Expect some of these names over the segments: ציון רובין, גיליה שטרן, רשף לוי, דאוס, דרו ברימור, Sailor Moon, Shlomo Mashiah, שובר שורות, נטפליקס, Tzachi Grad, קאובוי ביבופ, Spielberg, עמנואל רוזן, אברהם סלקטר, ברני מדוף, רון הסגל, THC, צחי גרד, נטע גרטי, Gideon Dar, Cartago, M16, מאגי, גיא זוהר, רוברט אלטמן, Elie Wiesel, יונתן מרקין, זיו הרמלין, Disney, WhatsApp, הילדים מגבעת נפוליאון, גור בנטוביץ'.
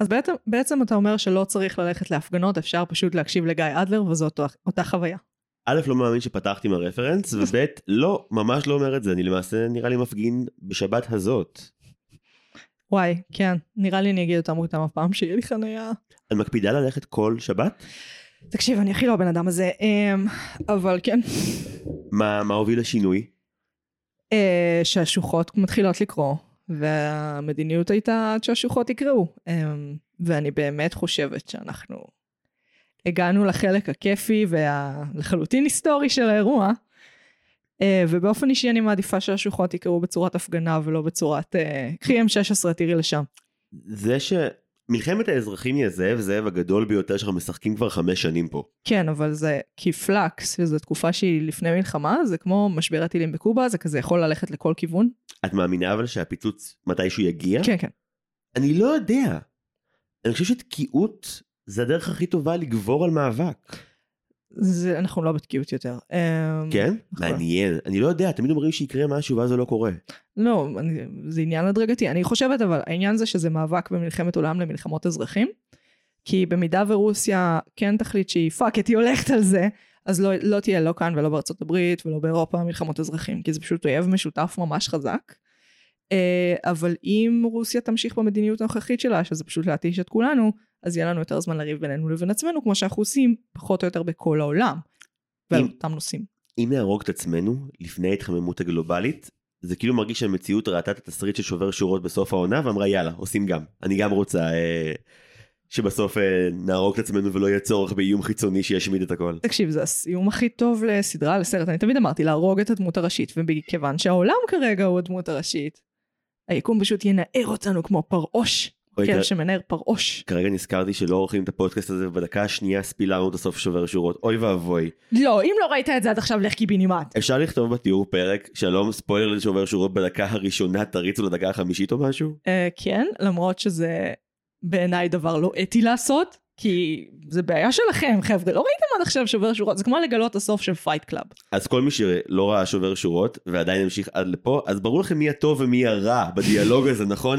אז בעצם אתה אומר שלא צריך ללכת להפגנות, אפשר פשוט להקשיב לגיא אדלר, וזו אותה חוויה. א', לא מאמין שפתחתי מהרפרנס, וב' לא, ממש לא אומר את זה, אני למעשה נראה לי מפגין בשבת הזאת. וואי, כן, נראה לי אני אגיד אותם אותם אף פעם, שיהיה לי חניה. את מקפידה ללכת כל שבת? תקשיב, אני הכי לא הבן אדם הזה, אבל כן. מה הוביל לשינוי? שהשוחות מתחילות לקרוא, והמדיניות הייתה עד שהשוחות יקראו, ואני באמת חושבת שאנחנו הגענו לחלק הכיפי והלחלוטין היסטורי של האירוע, ובאופן אישי אני מעדיפה שהשוחות יקראו בצורת הפגנה ולא בצורת קחי M16 תראי לשם. זה שמלחמת האזרחים היא הזאב הגדול ביותר שאנחנו משחקים כבר 5 שנים פה. כן, אבל זה כפלקס, וזו תקופה שהיא לפני מלחמה, זה כמו משבר הטילים בקובה, זה כזה יכול ללכת לכל כיוון. את מאמינה אבל שהפיצוץ מתישהו יגיע? כן, כן. אני לא יודע. אני חושב שתקיעות זה הדרך הכי טובה לגבור על מאבק. זה, אנחנו לא בתקיעות יותר. כן? מעניין. אני לא יודע, תמיד אומרים שיקרה משהו ואז זה לא קורה. לא, זה עניין הדרגתי. אני חושבת אבל, העניין זה שזה מאבק במלחמת עולם למלחמות אזרחים, כי במידה ורוסיה כן תחליט שהיא פאק, היא הולכת על זה, אז לא תהיה לא כאן ולא בארצות הברית ולא באירופה מלחמות אזרחים, כי זה פשוט אויב משותף ממש חזק. אבל אם רוסיה תמשיך במדיניות הנוכחית שלה, שזה פשוט להתיש את כולנו, אז יהיה לנו יותר זמן לריב בינינו לבין עצמנו, כמו שאנחנו עושים פחות או יותר בכל העולם, ועל אותם נושאים. אם נהרוג את עצמנו לפני ההתחממות הגלובלית, זה כאילו מרגיש שהמציאות ראתה את התסריט ששובר שורות בסוף העונה, ואמרה יאללה, עושים גם. אני גם רוצה שבסוף נהרוג את עצמנו ולא יהיה צורך באיום חיצוני שישמיד את הכל. תקשיב, זה האיום הכי טוב לסדרה, לסרט. אני תמיד אמרתי להרוג את הדמות הראשית, וכיוון שהעולם כרגע הוא הדמות הראשית, היקום פשוט ינער אותנו כמו פרעוש. כן, שמנער פרעוש. כרגע נזכרתי שלא עורכים את הפודקאסט הזה, ובדקה השנייה ספילנו את הסוף שובר שורות. אוי ואבוי. לא, אם לא ראית את זה עד עכשיו, לך קיבינימט. אפשר לכתוב בתיאור פרק, שלום, ספוילר לשובר שורות בדקה הראשונה, תריצו לדקה החמישית או משהו? כן, למרות שזה בעיניי דבר לא אתי לעשות, כי זה בעיה שלכם, חבר'ה. לא ראיתם עד עכשיו שובר שורות, זה כמו לגלות הסוף של פייט קלאב. אז כל מי שלא ראה שובר שורות, ועדיין המשיך עד לפה, אז ברור לכם מי הטוב ומי הרע בדיאלוג הזה, נכון?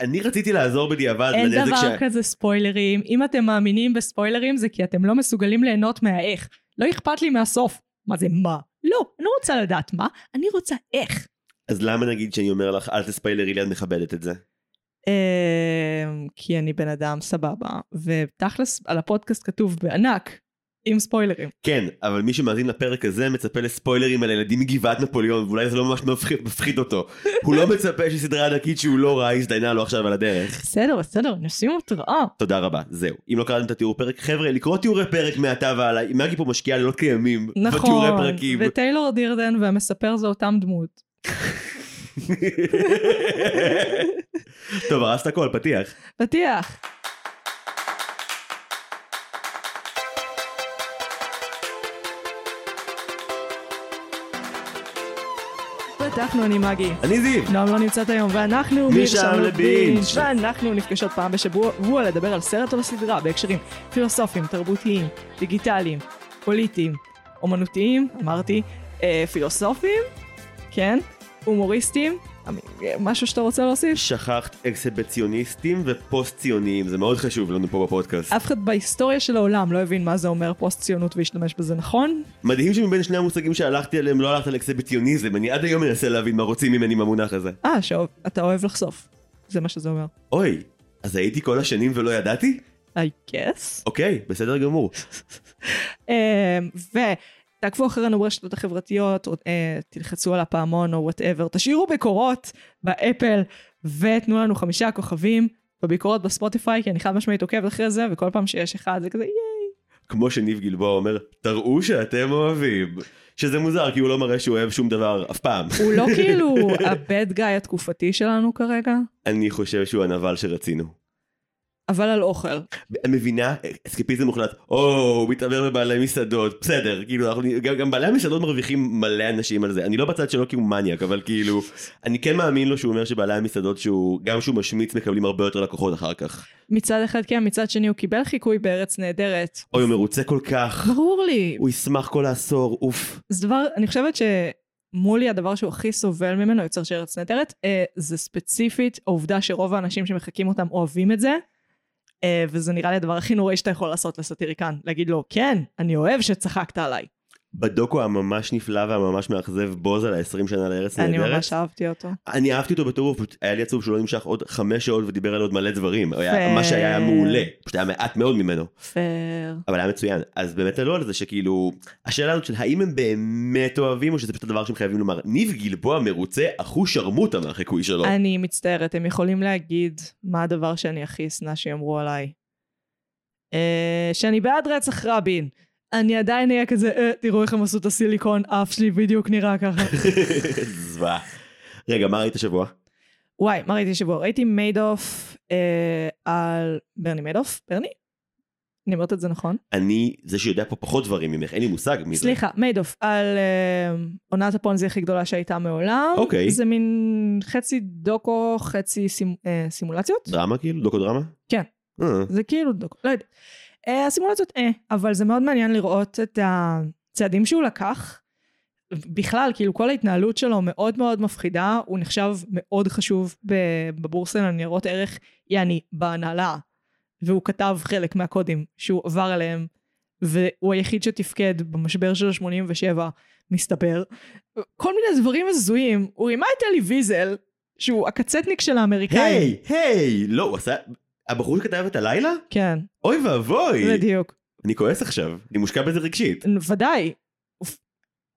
אני רציתי לעזור בדיעבד. אין דבר כזה ספוילרים. אם אתם מאמינים בספוילרים, זה כי אתם לא מסוגלים ליהנות מהאיך. לא אכפת לי מהסוף. מה זה מה? לא, אני לא רוצה לדעת מה, אני רוצה איך. אז למה נגיד שאני אומר לך, אל תספיילרי לי, את מכבדת את זה? כי אני בן אדם סבבה, ותכלס על הפודקאסט כתוב בענק עם ספוילרים. כן, אבל מי שמאזין לפרק הזה מצפה לספוילרים על הילדים מגבעת נפוליאון, ואולי זה לא ממש מפחיד אותו. הוא לא מצפה שסדרה ענקית שהוא לא ראה הזדיינה לו עכשיו על הדרך. בסדר, נשים התראה. תודה רבה, זהו. אם לא קראתם את התיאור פרק, חבר'ה, לקרוא תיאורי פרק מעתה ועלה, מאגי פה משקיעה לילות קיימים, בתיאורי פרקים. נכון, וטיילור דירדן והמספר זה אותם דמות. טוב, הרסת הכל, פתיח. פתחנו, אני מאגי. אני זיו. נועם לא נמצאת היום, ואנחנו משם לבינץ'. ואנחנו נפגשות פעם בשבוע לדבר על סרט או סדרה בהקשרים פילוסופיים, תרבותיים, דיגיטליים, פוליטיים, אומנותיים, אמרתי, פילוסופיים, כן? הומוריסטים, משהו שאתה רוצה להוסיף? שכחת אקסבציוניסטים ופוסט-ציוניים, זה מאוד חשוב לנו פה בפודקאסט. אף אחד בהיסטוריה של העולם לא הבין מה זה אומר פוסט-ציונות והשתמש בזה, נכון? מדהים שמבין שני המושגים שהלכתי עליהם לא הלכת על אקסבציוניזם, אני עד היום מנסה להבין מה רוצים ממני מהמונח הזה. שאתה אוהב לחשוף, זה מה שזה אומר. אוי, אז הייתי כל השנים ולא ידעתי? I guess. אוקיי, בסדר גמור. תעקבו אחרינו ברשתות החברתיות, או, תלחצו על הפעמון או whatever, תשאירו ביקורות באפל, ותנו לנו 5 כוכבים, בביקורות בספוטיפיי, כי אני חד משמעית עוקבת אחרי זה, וכל פעם שיש אחד זה כזה ייי. כמו שניב גלבוע אומר, תראו שאתם אוהבים. שזה מוזר, כי הוא לא מראה שהוא אוהב שום דבר אף פעם. הוא לא כאילו הבד גאי התקופתי שלנו כרגע? אני חושב שהוא הנבל שרצינו. אבל על אוכל. מבינה, אסקפיזם מוחלט, מתעבר בבעלי מסעדות, בסדר, כאילו, גם בעלי המסעדות מרוויחים מלא אנשים על זה, אני לא בצד שלו כי הוא מניאק, אבל כאילו, אני כן מאמין לו שהוא אומר שבעלי המסעדות, גם שהוא משמיץ, מקבלים הרבה יותר לקוחות אחר כך. מצד אחד כן, מצד שני הוא קיבל חיקוי בארץ נהדרת. אוי, הוא מרוצה כל כך. ברור לי. הוא ישמח כל העשור, אוף. זה דבר, אני חושבת מולי הדבר שהוא הכי סובל ממנו, יוצר שארץ נהדרת, זה ספציפית, העובדה שרוב האנשים שמחכים אותם אוהבים את זה. וזה נראה לי הדבר הכי נוראי שאתה יכול לעשות לסטיריקן, להגיד לו, כן, אני אוהב שצחקת עליי. בדוקו הממש נפלא והממש מאכזב בוז על 20 שנה לארץ נהדרת. אני ממש אהבתי אותו. אני אהבתי אותו בטירוף, היה לי עצוב שהוא לא נמשך עוד 5 שעות ודיבר על עוד מלא דברים. מה שהיה מעולה, פשוט היה מעט מאוד ממנו. אבל היה מצוין. אז באמת לא על זה שכאילו, השאלה הזאת של האם הם באמת אוהבים או שזה פשוט הדבר שהם חייבים לומר, ניב גלבוע מרוצה, אחו שרמוטה מהחיקוי שלו. אני מצטערת, הם יכולים להגיד מה הדבר שאני הכי שנא שיאמרו עליי. שאני בעד רצח רבין. אני עדיין אהיה כזה, תראו איך הם עשו את הסיליקון, אף שלי בדיוק נראה ככה. זווה. רגע, מה ראית השבוע? וואי, מה ראיתי השבוע? ראיתי מיידוף על ברני מדוף. ברני? אני אומרת את זה נכון? אני, זה שיודע פה פחות דברים ממך, אין לי מושג מזה. סליחה, מיידוף על עונת הפונזי הכי גדולה שהייתה מעולם. אוקיי. זה מין חצי דוקו, חצי סימולציות. דרמה כאילו? דוקו דרמה? כן. זה כאילו דוקו, לא יודע. הסימולציות, אבל זה מאוד מעניין לראות את הצעדים שהוא לקח. בכלל, כאילו כל ההתנהלות שלו מאוד מאוד מפחידה, הוא נחשב מאוד חשוב בבורסה לניירות ערך, יעני, בהנהלה, והוא כתב חלק מהקודים שהוא עבר עליהם, והוא היחיד שתפקד במשבר של 87, מסתבר. כל מיני דברים הזויים, הוא רימה את אלי ויזל, שהוא הקצטניק של האמריקאים. היי, לא, הוא עשה... הבחור שכתב את הלילה? כן. אוי ואבוי. בדיוק. אני כועס עכשיו, אני מושקע בזה רגשית. ודאי.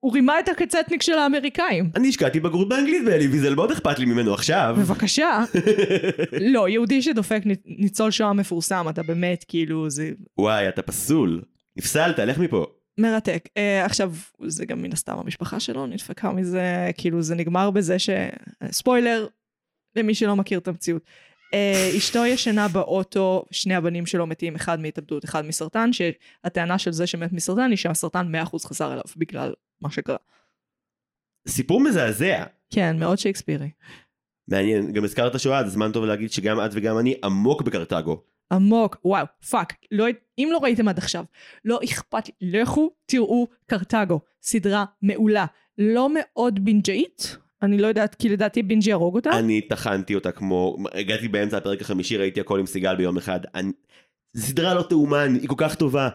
הוא רימה את הקצטניק של האמריקאים. אני השקעתי בגרות באנגלית ואלי ויזל מאוד אכפת לי ממנו עכשיו. בבקשה. לא, יהודי שדופק ניצול שואה מפורסם, אתה באמת כאילו זה... וואי, אתה פסול. נפסלת, לך מפה. מרתק. עכשיו, זה גם מן הסתם המשפחה שלו, נדפקה מזה, כאילו זה נגמר בזה ש... ספוילר, למי שלא מכיר את המציאות. אשתו ישנה באוטו, שני הבנים שלו מתים, אחד מהתאבדות, אחד מסרטן, שהטענה של זה שמת מסרטן היא שהסרטן 100% חזר אליו בגלל מה שקרה. סיפור מזעזע. כן, מאוד שייקספירי. מעניין, גם הזכרת שואה, אז זמן טוב להגיד שגם את וגם אני עמוק בקרטגו. עמוק, וואו, פאק. אם לא ראיתם עד עכשיו, לא אכפת, לכו תראו קרטגו, סדרה מעולה, לא מאוד בינג'אית, אני לא יודעת, כי לדעתי בינג'י הרוג אותה. אני תחנתי אותה כמו, הגעתי באמצע הפרק החמישי, ראיתי הכל עם סיגל ביום אחד. סדרה לא תאומן, היא כל כך טובה.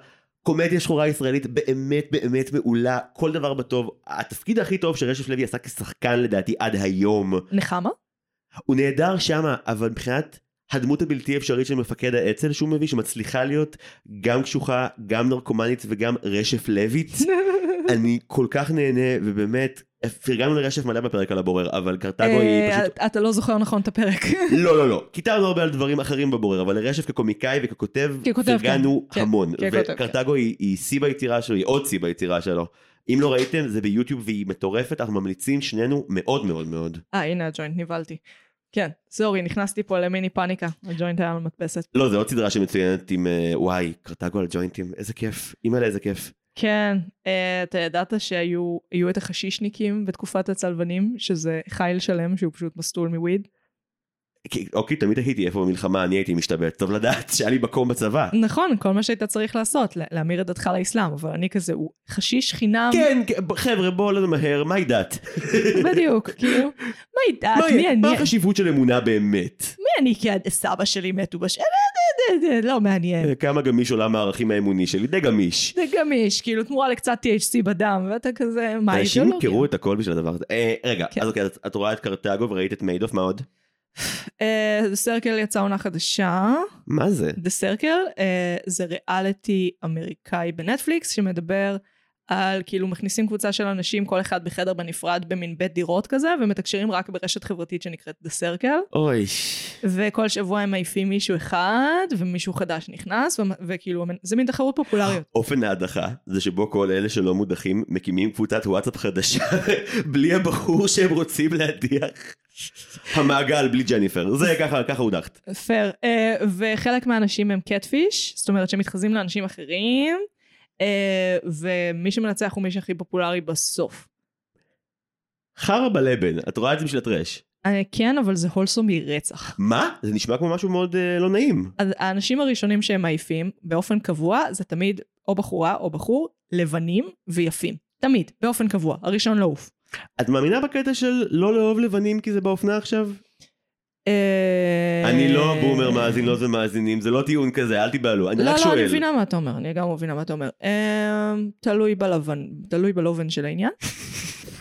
קומדיה שחורה ישראלית, באמת באמת מעולה, כל דבר בטוב. התפקיד הכי טוב שרשף לוי עשה כשחקן לדעתי עד היום. נחמה? הוא נהדר שמה, אבל מבחינת הדמות הבלתי אפשרית של מפקד האצ"ל שהוא מביא, שמצליחה להיות גם קשוחה, גם נרקומנית וגם רשף לוית. אני כל כך נהנה, ובאמת... פרגנו לרשף מלא בפרק על הבורר, אבל קרטגו היא פשוט... אתה לא זוכר נכון את הפרק. לא, לא, לא. כיתרנו הרבה על דברים אחרים בבורר, אבל לרשף כקומיקאי וככותב, פרגנו המון. וקרטגו היא שיא ביצירה שלו, היא עוד שיא ביצירה שלו. אם לא ראיתם, זה ביוטיוב והיא מטורפת, אנחנו ממליצים שנינו מאוד מאוד מאוד. הנה הג'וינט, נבלתי. כן, סורי, נכנסתי פה למיני פאניקה, הג'וינט היה למדפסת. לא, זה עוד סדרה שמצוינת עם וואי, קרטגו על ג'וינטים, איזה כיף, אימאלה איזה כיף. כן, אתה ידעת שהיו את החשישניקים בתקופת הצלבנים, שזה חיל שלם שהוא פשוט מסטול מוויד? אוקיי, תמיד הייתי איפה במלחמה, אני הייתי משתבט, טוב לדעת שהיה לי מקום בצבא. נכון, כל מה שהיית צריך לעשות, להמיר את דתך לאסלאם, אבל אני כזה, הוא חשיש חינם. כן, חבר'ה, בואו לא מהר, מהי דת? בדיוק, כאילו, מהי דת? מה החשיבות של אמונה באמת? מי אני כי סבא שלי מתו בשלד? לא מעניין. כמה גמיש עולם הערכים האמוני שלי, די גמיש. די גמיש, כאילו תמורה לקצת THC בדם, ואתה כזה, מה האידיאולוגיה? אנשים מכירו את הכל בשביל הדבר הזה. רגע, אז אוקיי, את רואה את קרטגו וראית את מיידוף, מה עוד? The Circle יצאה עונה חדשה. מה זה? The Circle זה ריאליטי אמריקאי בנטפליקס, שמדבר על, כאילו מכניסים קבוצה של אנשים, כל אחד בחדר בנפרד, במין בית דירות כזה, ומתקשרים רק ברשת חברתית שנקראת The Circle. אוי. וכל שבוע הם מעיפים מישהו אחד, ומישהו חדש נכנס, וכאילו, זה מין תחרות פופולריות. אופן ההדחה, זה שבו כל אלה שלא מודחים, מקימים קבוצת וואטסאפ חדשה, בלי הבחור שהם רוצים להדיח. המעגל בלי ג'ניפר, זה ככה הודחת. פייר, וחלק מהאנשים הם קטפיש, זאת אומרת שמתחזים לאנשים אחרים, ומי שמנצח הוא מי שהכי פופולרי בסוף. חרא בלבן, את רואה את זה בשביל הטרש? כן, אבל זה הולסום מרצח. מה? זה נשמע כמו משהו מאוד לא נעים. האנשים הראשונים שהם מעיפים, באופן קבוע, זה תמיד או בחורה או בחור, לבנים ויפים. תמיד, באופן קבוע, הראשון לעוף. את מאמינה בקטע של לא לאהוב לבנים כי זה באופנה עכשיו? אני לא בומר מאזינות ומאזינים, זה לא טיעון כזה, אל תיבהלו, אני רק שואל. לא, אני מבינה מה אתה אומר, אני גם מבינה מה אתה אומר. תלוי בלובן של העניין.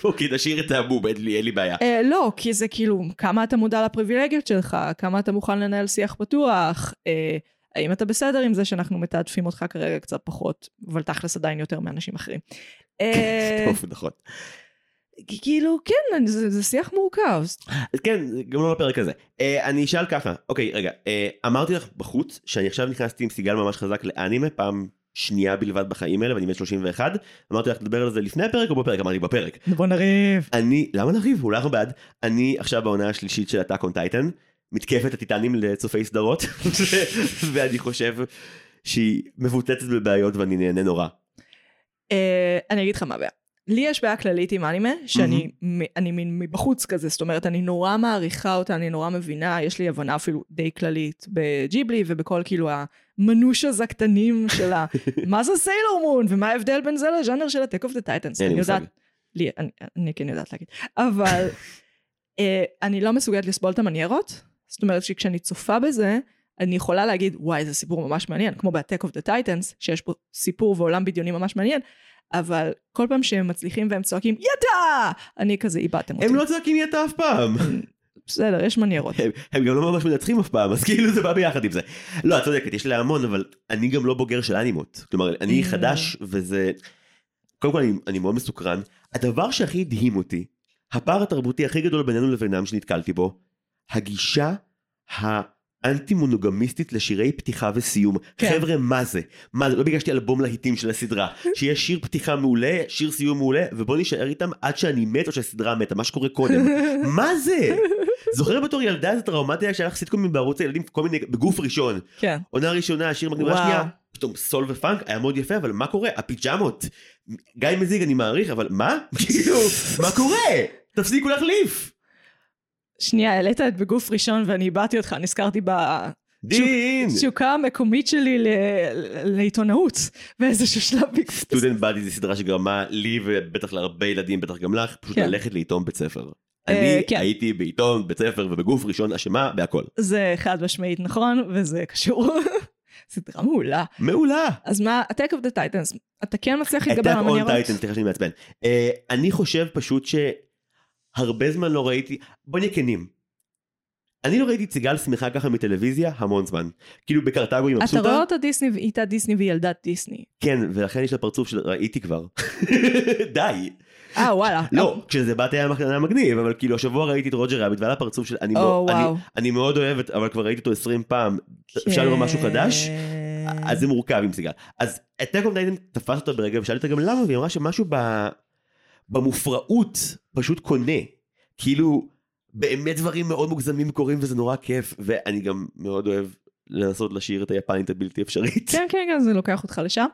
אוקיי, תשאיר את הבוב, אין לי בעיה. לא, כי זה כאילו, כמה אתה מודע לפריבילגיות שלך, כמה אתה מוכן לנהל שיח פתוח, האם אתה בסדר עם זה שאנחנו מתעדפים אותך כרגע קצת פחות, אבל תכלס עדיין יותר מאנשים אחרים. טוב, נכון. כאילו, כן, זה שיח מורכב. כן, גם לא לפרק הזה. אני אשאל ככה, אוקיי, רגע, אמרתי לך בחוץ, שאני עכשיו נכנסתי עם סיגל ממש חזק לאנימה, פעם שנייה בלבד בחיים האלה, ואני בן 31, אמרתי לך, תדבר על זה לפני הפרק או בפרק? אמרתי, בפרק. בוא נריב. למה נריב? אולי אנחנו בעד. אני עכשיו בעונה השלישית של Attack on Titan, מתקפת הטיטנים לצופי סדרות, ואני חושב שהיא מבוטצת בבעיות, ואני נהנה נורא. אני אגיד לך מה הבעיה. לי יש בעיה כללית עם אנימה, שאני מבחוץ כזה, זאת אומרת, אני נורא מעריכה אותה, אני נורא מבינה, יש לי הבנה אפילו די כללית בג'יבלי, ובכל כאילו המנוש הזקטנים שלה, מה זה סיילור מון, ומה ההבדל בין זה לז'אנר של Attack on the Titans, אני יודעת, אני כן יודעת להגיד, אבל אני לא מסוגלת לסבול את המניירות, זאת אומרת שכשאני צופה בזה, אני יכולה להגיד, וואי, זה סיפור ממש מעניין, כמו ב-Attack on the Titans, שיש פה סיפור ועולם בדיוני ממש מעניין, אבל כל פעם שהם מצליחים והם צועקים יתה! אני כזה איבדתם אותי. הם לא צועקים יתה אף פעם. בסדר, יש מניירות. הם גם לא ממש מנצחים אף פעם, אז כאילו זה בא ביחד עם זה. לא, את צודקת, יש לה המון, אבל אני גם לא בוגר של אנימות. כלומר, אני חדש, וזה... קודם כל, אני מאוד מסוקרן. הדבר שהכי הדהים אותי, הפער התרבותי הכי גדול בינינו לבינם שנתקלתי בו, הגישה אנטי-מונוגמיסטית לשירי פתיחה וסיום. חבר'ה, מה זה? לא ביקשתי אלבום להיטים של הסדרה, שיהיה שיר פתיחה מעולה, שיר סיום מעולה, ובוא נשאר איתם עד שאני מת או שהסדרה מתה, מה שקורה קודם. מה זה? זוכרת בתור ילדה, זה טראומטיה שהיה לך סיטקומים בערוץ הילדים, כל מיני, בגוף ראשון. עונה ראשונה, השיר מקדימה השנייה, פתאום סול ופאנק, היה מאוד יפה, אבל מה קורה? הפיג'מות. גיא מזיג, אני מעריך, אבל מה? כאילו, מה קורה? תפסיקו להחליף. שנייה, העלית את בגוף ראשון ואני איבדתי אותך, נזכרתי בתשוקה המקומית שלי לעיתונאות, באיזשהו שלב. סטודנט באדי זו סדרה שגרמה לי ובטח להרבה ילדים, בטח גם לך, פשוט ללכת לעיתון בית ספר. אני הייתי בעיתון בית ספר ובגוף ראשון אשמה בהכל. זה חד משמעית נכון, וזה קשור. סדרה מעולה. מעולה. אז מה, Attack on the Titans, אתה כן מצליח להתגבר על המניירות? Attack on Titans, תכף שאני מעצבן. אני חושב פשוט ש... הרבה זמן לא ראיתי, בוא נהיה כנים. אני לא ראיתי ציגל שמחה ככה מטלוויזיה המון זמן. כאילו בקרטגו היא מבסוטה. אתה רואה אותה דיסני, איתה דיסני וילדת דיסני. כן, ולכן יש לה פרצוף של ראיתי כבר. די. וואלה. לא, כשזה באת היה מגניב, אבל כאילו השבוע ראיתי את רוג'ר רביט, ועלה פרצוף של, אני מאוד אוהבת, אבל כבר ראיתי אותו 20 פעם, אפשר לראות משהו חדש, אז זה מורכב עם ציגל. אז Attack on Titan תפס אותה ברגע, ושאלת גם למה, והיא אמרה שמשהו במופרעות פשוט קונה, כאילו באמת דברים מאוד מוגזמים קורים וזה נורא כיף, ואני גם מאוד אוהב לנסות לשיר את היפנית הבלתי אפשרית. כן, כן, זה לוקח אותך לשם.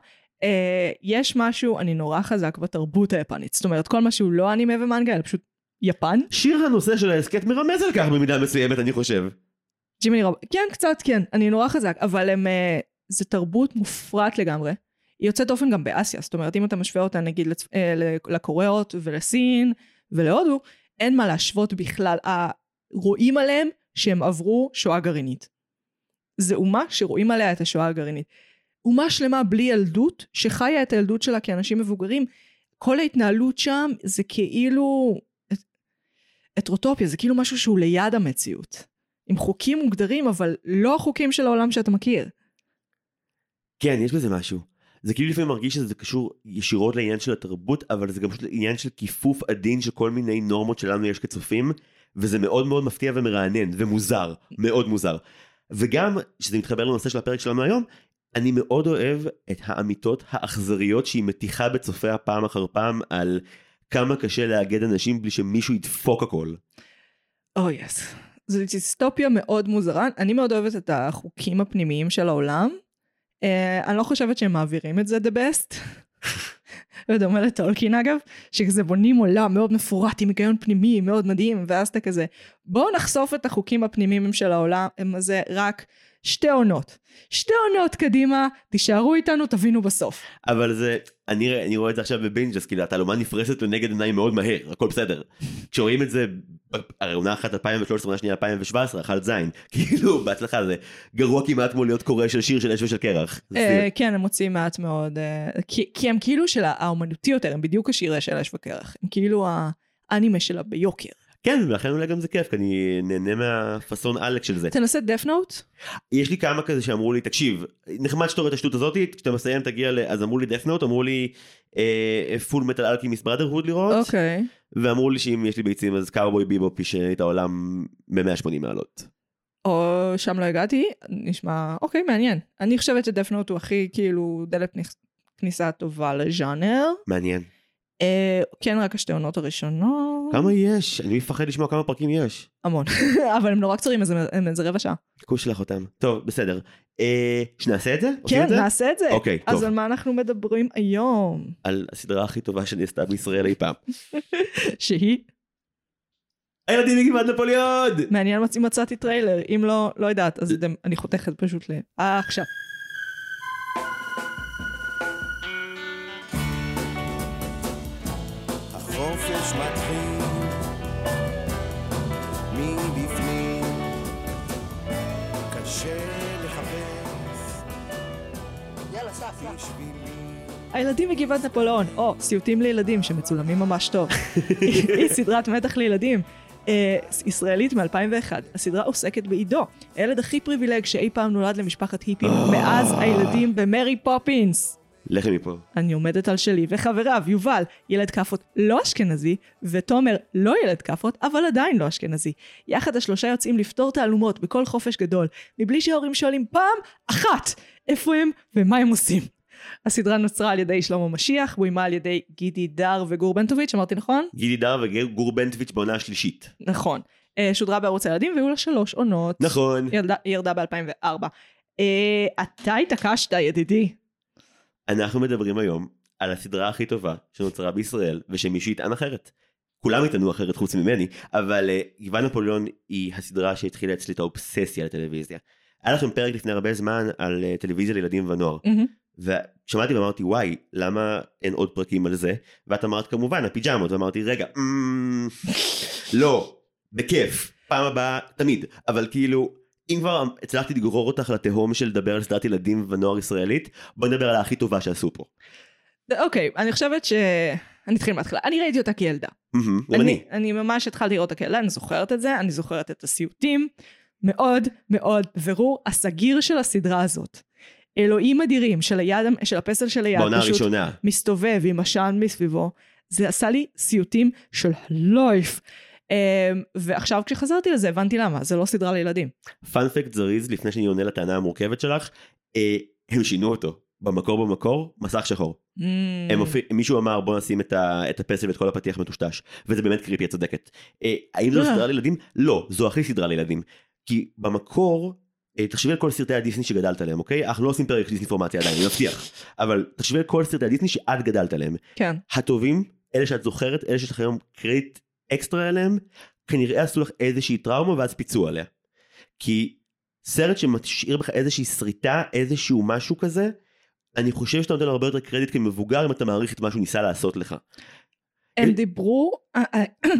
יש משהו, אני נורא חזק בתרבות היפנית, זאת אומרת כל משהו לא אנימה ומנגה, אלא פשוט יפן. שיר הנושא של ההסקט מרמז על כך במידה מסוימת, אני חושב. ג'ימיני רב, כן, קצת, כן, אני נורא חזק, אבל זה תרבות מופרעת לגמרי. היא יוצאת אופן גם באסיה, זאת אומרת, אם אתה משווה אותה, נגיד, לקוריאות ולסין ולהודו, אין מה להשוות בכלל. רואים עליהם שהם עברו שואה גרעינית. זה אומה שרואים עליה את השואה הגרעינית. אומה שלמה בלי ילדות, שחיה את הילדות שלה כאנשים מבוגרים, כל ההתנהלות שם זה כאילו אטרוטופיה, זה כאילו משהו שהוא ליד המציאות. עם חוקים מוגדרים, אבל לא החוקים של העולם שאתה מכיר. כן, יש בזה משהו. זה כאילו לפעמים מרגיש שזה קשור ישירות לעניין של התרבות, אבל זה גם עניין של כיפוף עדין של כל מיני נורמות שלנו יש כצופים, וזה מאוד מאוד מפתיע ומרענן, ומוזר, מאוד מוזר. וגם, שזה מתחבר לנושא של הפרק שלנו היום, אני מאוד אוהב את האמיתות האכזריות שהיא מתיחה בצופיה פעם אחר פעם, על כמה קשה להגד אנשים בלי שמישהו ידפוק הכל. יס. זו דיסטופיה מאוד מוזרה. אני מאוד אוהבת את החוקים הפנימיים של העולם, אני לא חושבת שהם מעבירים את זה the best, ודומה לטולקין אגב, שכזה בונים עולם מאוד מפורט עם היגיון פנימי, מאוד מדהים, ואז אתה כזה, בואו נחשוף את החוקים הפנימיים של העולם הזה, רק שתי עונות קדימה, תישארו איתנו, תבינו בסוף. אבל זה, אני רואה את זה עכשיו בבינג', אז כאילו, התעלומה נפרסת לנגד עיניים מאוד מהר, הכל בסדר. כשרואים את זה, עונה אחת 2013, עונה שנייה 2017, אחת זין, כאילו, בהצלחה זה, גרוע כמעט כמו להיות קורא של שיר של אש ושל קרח. כן, הם מוצאים מעט מאוד, כי הם כאילו של האומנותי יותר, הם בדיוק השיר של אש וקרח, הם כאילו האנימה שלה ביוקר. כן, ולכן אולי גם זה כיף, כי אני נהנה מהפסון אלק של זה. תנסה Death Note? יש לי כמה כזה שאמרו לי, תקשיב, נחמד שתור את השטות הזאת, כשאתה מסיים תגיע אז אמרו לי Death Note, אמרו לי Full Metal Alchemist Brotherhood לראות, אוקיי. ואמרו לי שאם יש לי ביצים, אז קאובוי ביבופ ישנה את העולם ב-180 מעלות. או שם לא הגעתי, נשמע, אוקיי, מעניין. אני חושבת שDeath Note הוא הכי, כאילו, דלת כניסה טובה לז'אנר. מעניין. כן, רק השתי עונות הראשונות. כמה יש? אני מפחד לשמוע כמה פרקים יש. המון. אבל הם לא רק קצרים, הם איזה רבע שעה. קוש לך אותם. טוב, בסדר. שנעשה את זה? כן, נעשה את זה. אוקיי, טוב. אז על מה אנחנו מדברים היום? על הסדרה הכי טובה שנעשתה בישראל אי פעם. שהיא? הילדים מגבעת נפוליאון! מעניין אם מצאתי טריילר. אם לא יודעת, אז אני חותכת פשוט עכשיו. הילדים מגבעת נפוליאון, או סיוטים לילדים שמצולמים ממש טוב. היא סדרת מתח לילדים ישראלית מ-2001. הסדרה עוסקת בעידו, הילד הכי פריבילג שאי פעם נולד למשפחת היפים, מאז הילדים במרי פופינס. לכי מפה. אני עומדת על שלי, וחבריו, יובל, ילד כפות לא אשכנזי, ותומר לא ילד כפות, אבל עדיין לא אשכנזי. יחד השלושה יוצאים לפתור תעלומות בכל חופש גדול, מבלי שההורים שואלים פעם אחת איפה הם ומה הם עושים. הסדרה נוצרה על ידי שלמה משיח, בוימה על ידי גידי דר וגור בנטוביץ', אמרתי נכון? גידי דר וגור בנטוביץ' בעונה השלישית. נכון. שודרה בערוץ הילדים, והיו לה 3 עונות. נכון. ירדה ב-2004. אתה התעקשת, ידידי. אנחנו מדברים היום על הסדרה הכי טובה שנוצרה בישראל, ושמישהו יטען אחרת. כולם יטענו אחרת חוץ ממני, אבל גבעת נפוליאון היא הסדרה שהתחילה אצלי את האובססיה לטלוויזיה. היה לכם פרק לפני הרבה זמן על טלוויזיה לילדים ונוער. ושמעתי ואמרתי, וואי, למה אין עוד פרקים על זה? ואת אמרת כמובן, הפיג'מות, ואמרתי, רגע, לא, בכיף, פעם הבאה, תמיד. אבל כאילו, אם כבר הצלחתי לגרור אותך לתהום של לדבר על סדרת ילדים ונוער ישראלית, בוא נדבר על הכי טובה שעשו פה. אוקיי, אני חושבת ש... אני אתחיל מהתחילה. אני ראיתי אותה כילדה. אני ממש התחלתי לראות אותה כילדה, אני זוכרת את זה, אני זוכרת את הסיוטים. מאוד מאוד ברור, הסגיר של הסדרה הזאת. אלוהים אדירים של היד, של הפסל של היד, פשוט ראשונה. מסתובב עם השען מסביבו. זה עשה לי סיוטים של הלויף. ועכשיו כשחזרתי לזה, הבנתי למה, זה לא סדרה לילדים. פאנפקט זריז, לפני שאני עונה לטענה המורכבת שלך, הם שינו אותו. במקור, מסך שחור. מישהו אמר, בוא נשים את הפסל ואת כל הפתיח מטושטש. וזה באמת קריפי, את צודקת. האם זו סדרה לילדים? לא, זו הכי סדרה לילדים. כי במקור, תחשבי על כל סרטי הדיסני שגדלת עליהם, אוקיי? אנחנו לא עושים פרק דיסני פורמציה עדיין, אני מבטיח. אבל תחשבי על כל סרטי הדיסני שאת גדלת עליהם. כן. הטובים, אלה שאת זוכרת, אלה שיש לך היום קרדיט אקסטרה עליהם, כנראה עשו לך איזושהי טראומה ואז פיצו עליה. כי סרט שמשאיר בך איזושהי סריטה, איזשהו משהו כזה, אני חושב שאתה נותן הרבה יותר קרדיט כמבוגר אם אתה מעריך את מה שהוא ניסה לעשות לך. הם דיברו,